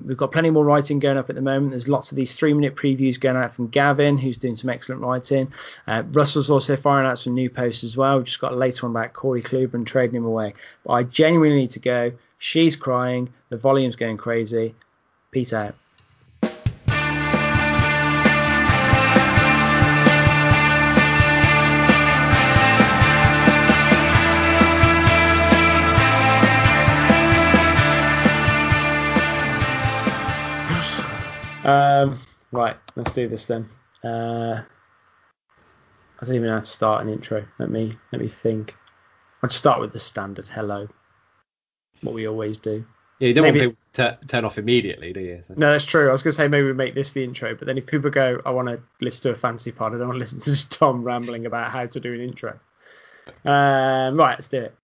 We've got plenty more writing going up at the moment. There's lots of these 3-minute previews going out from Gavin, who's doing some excellent writing. Russell's also firing out some new posts as well. We've just got a later one about Corey Kluber and trading him away. But I genuinely need to go. She's crying. The volume's going crazy. Peace out. Right, let's do this then. I don't even know how to start an intro. Let me think. I'd start with the standard hello, what we always do. Yeah, you don't want people to turn off immediately, do you? So. No, that's true. I was going to say maybe we make this the intro, but then if people go, I want to listen to a fantasy pod, I don't want to listen to just Tom rambling about how to do an intro. Right, let's do it.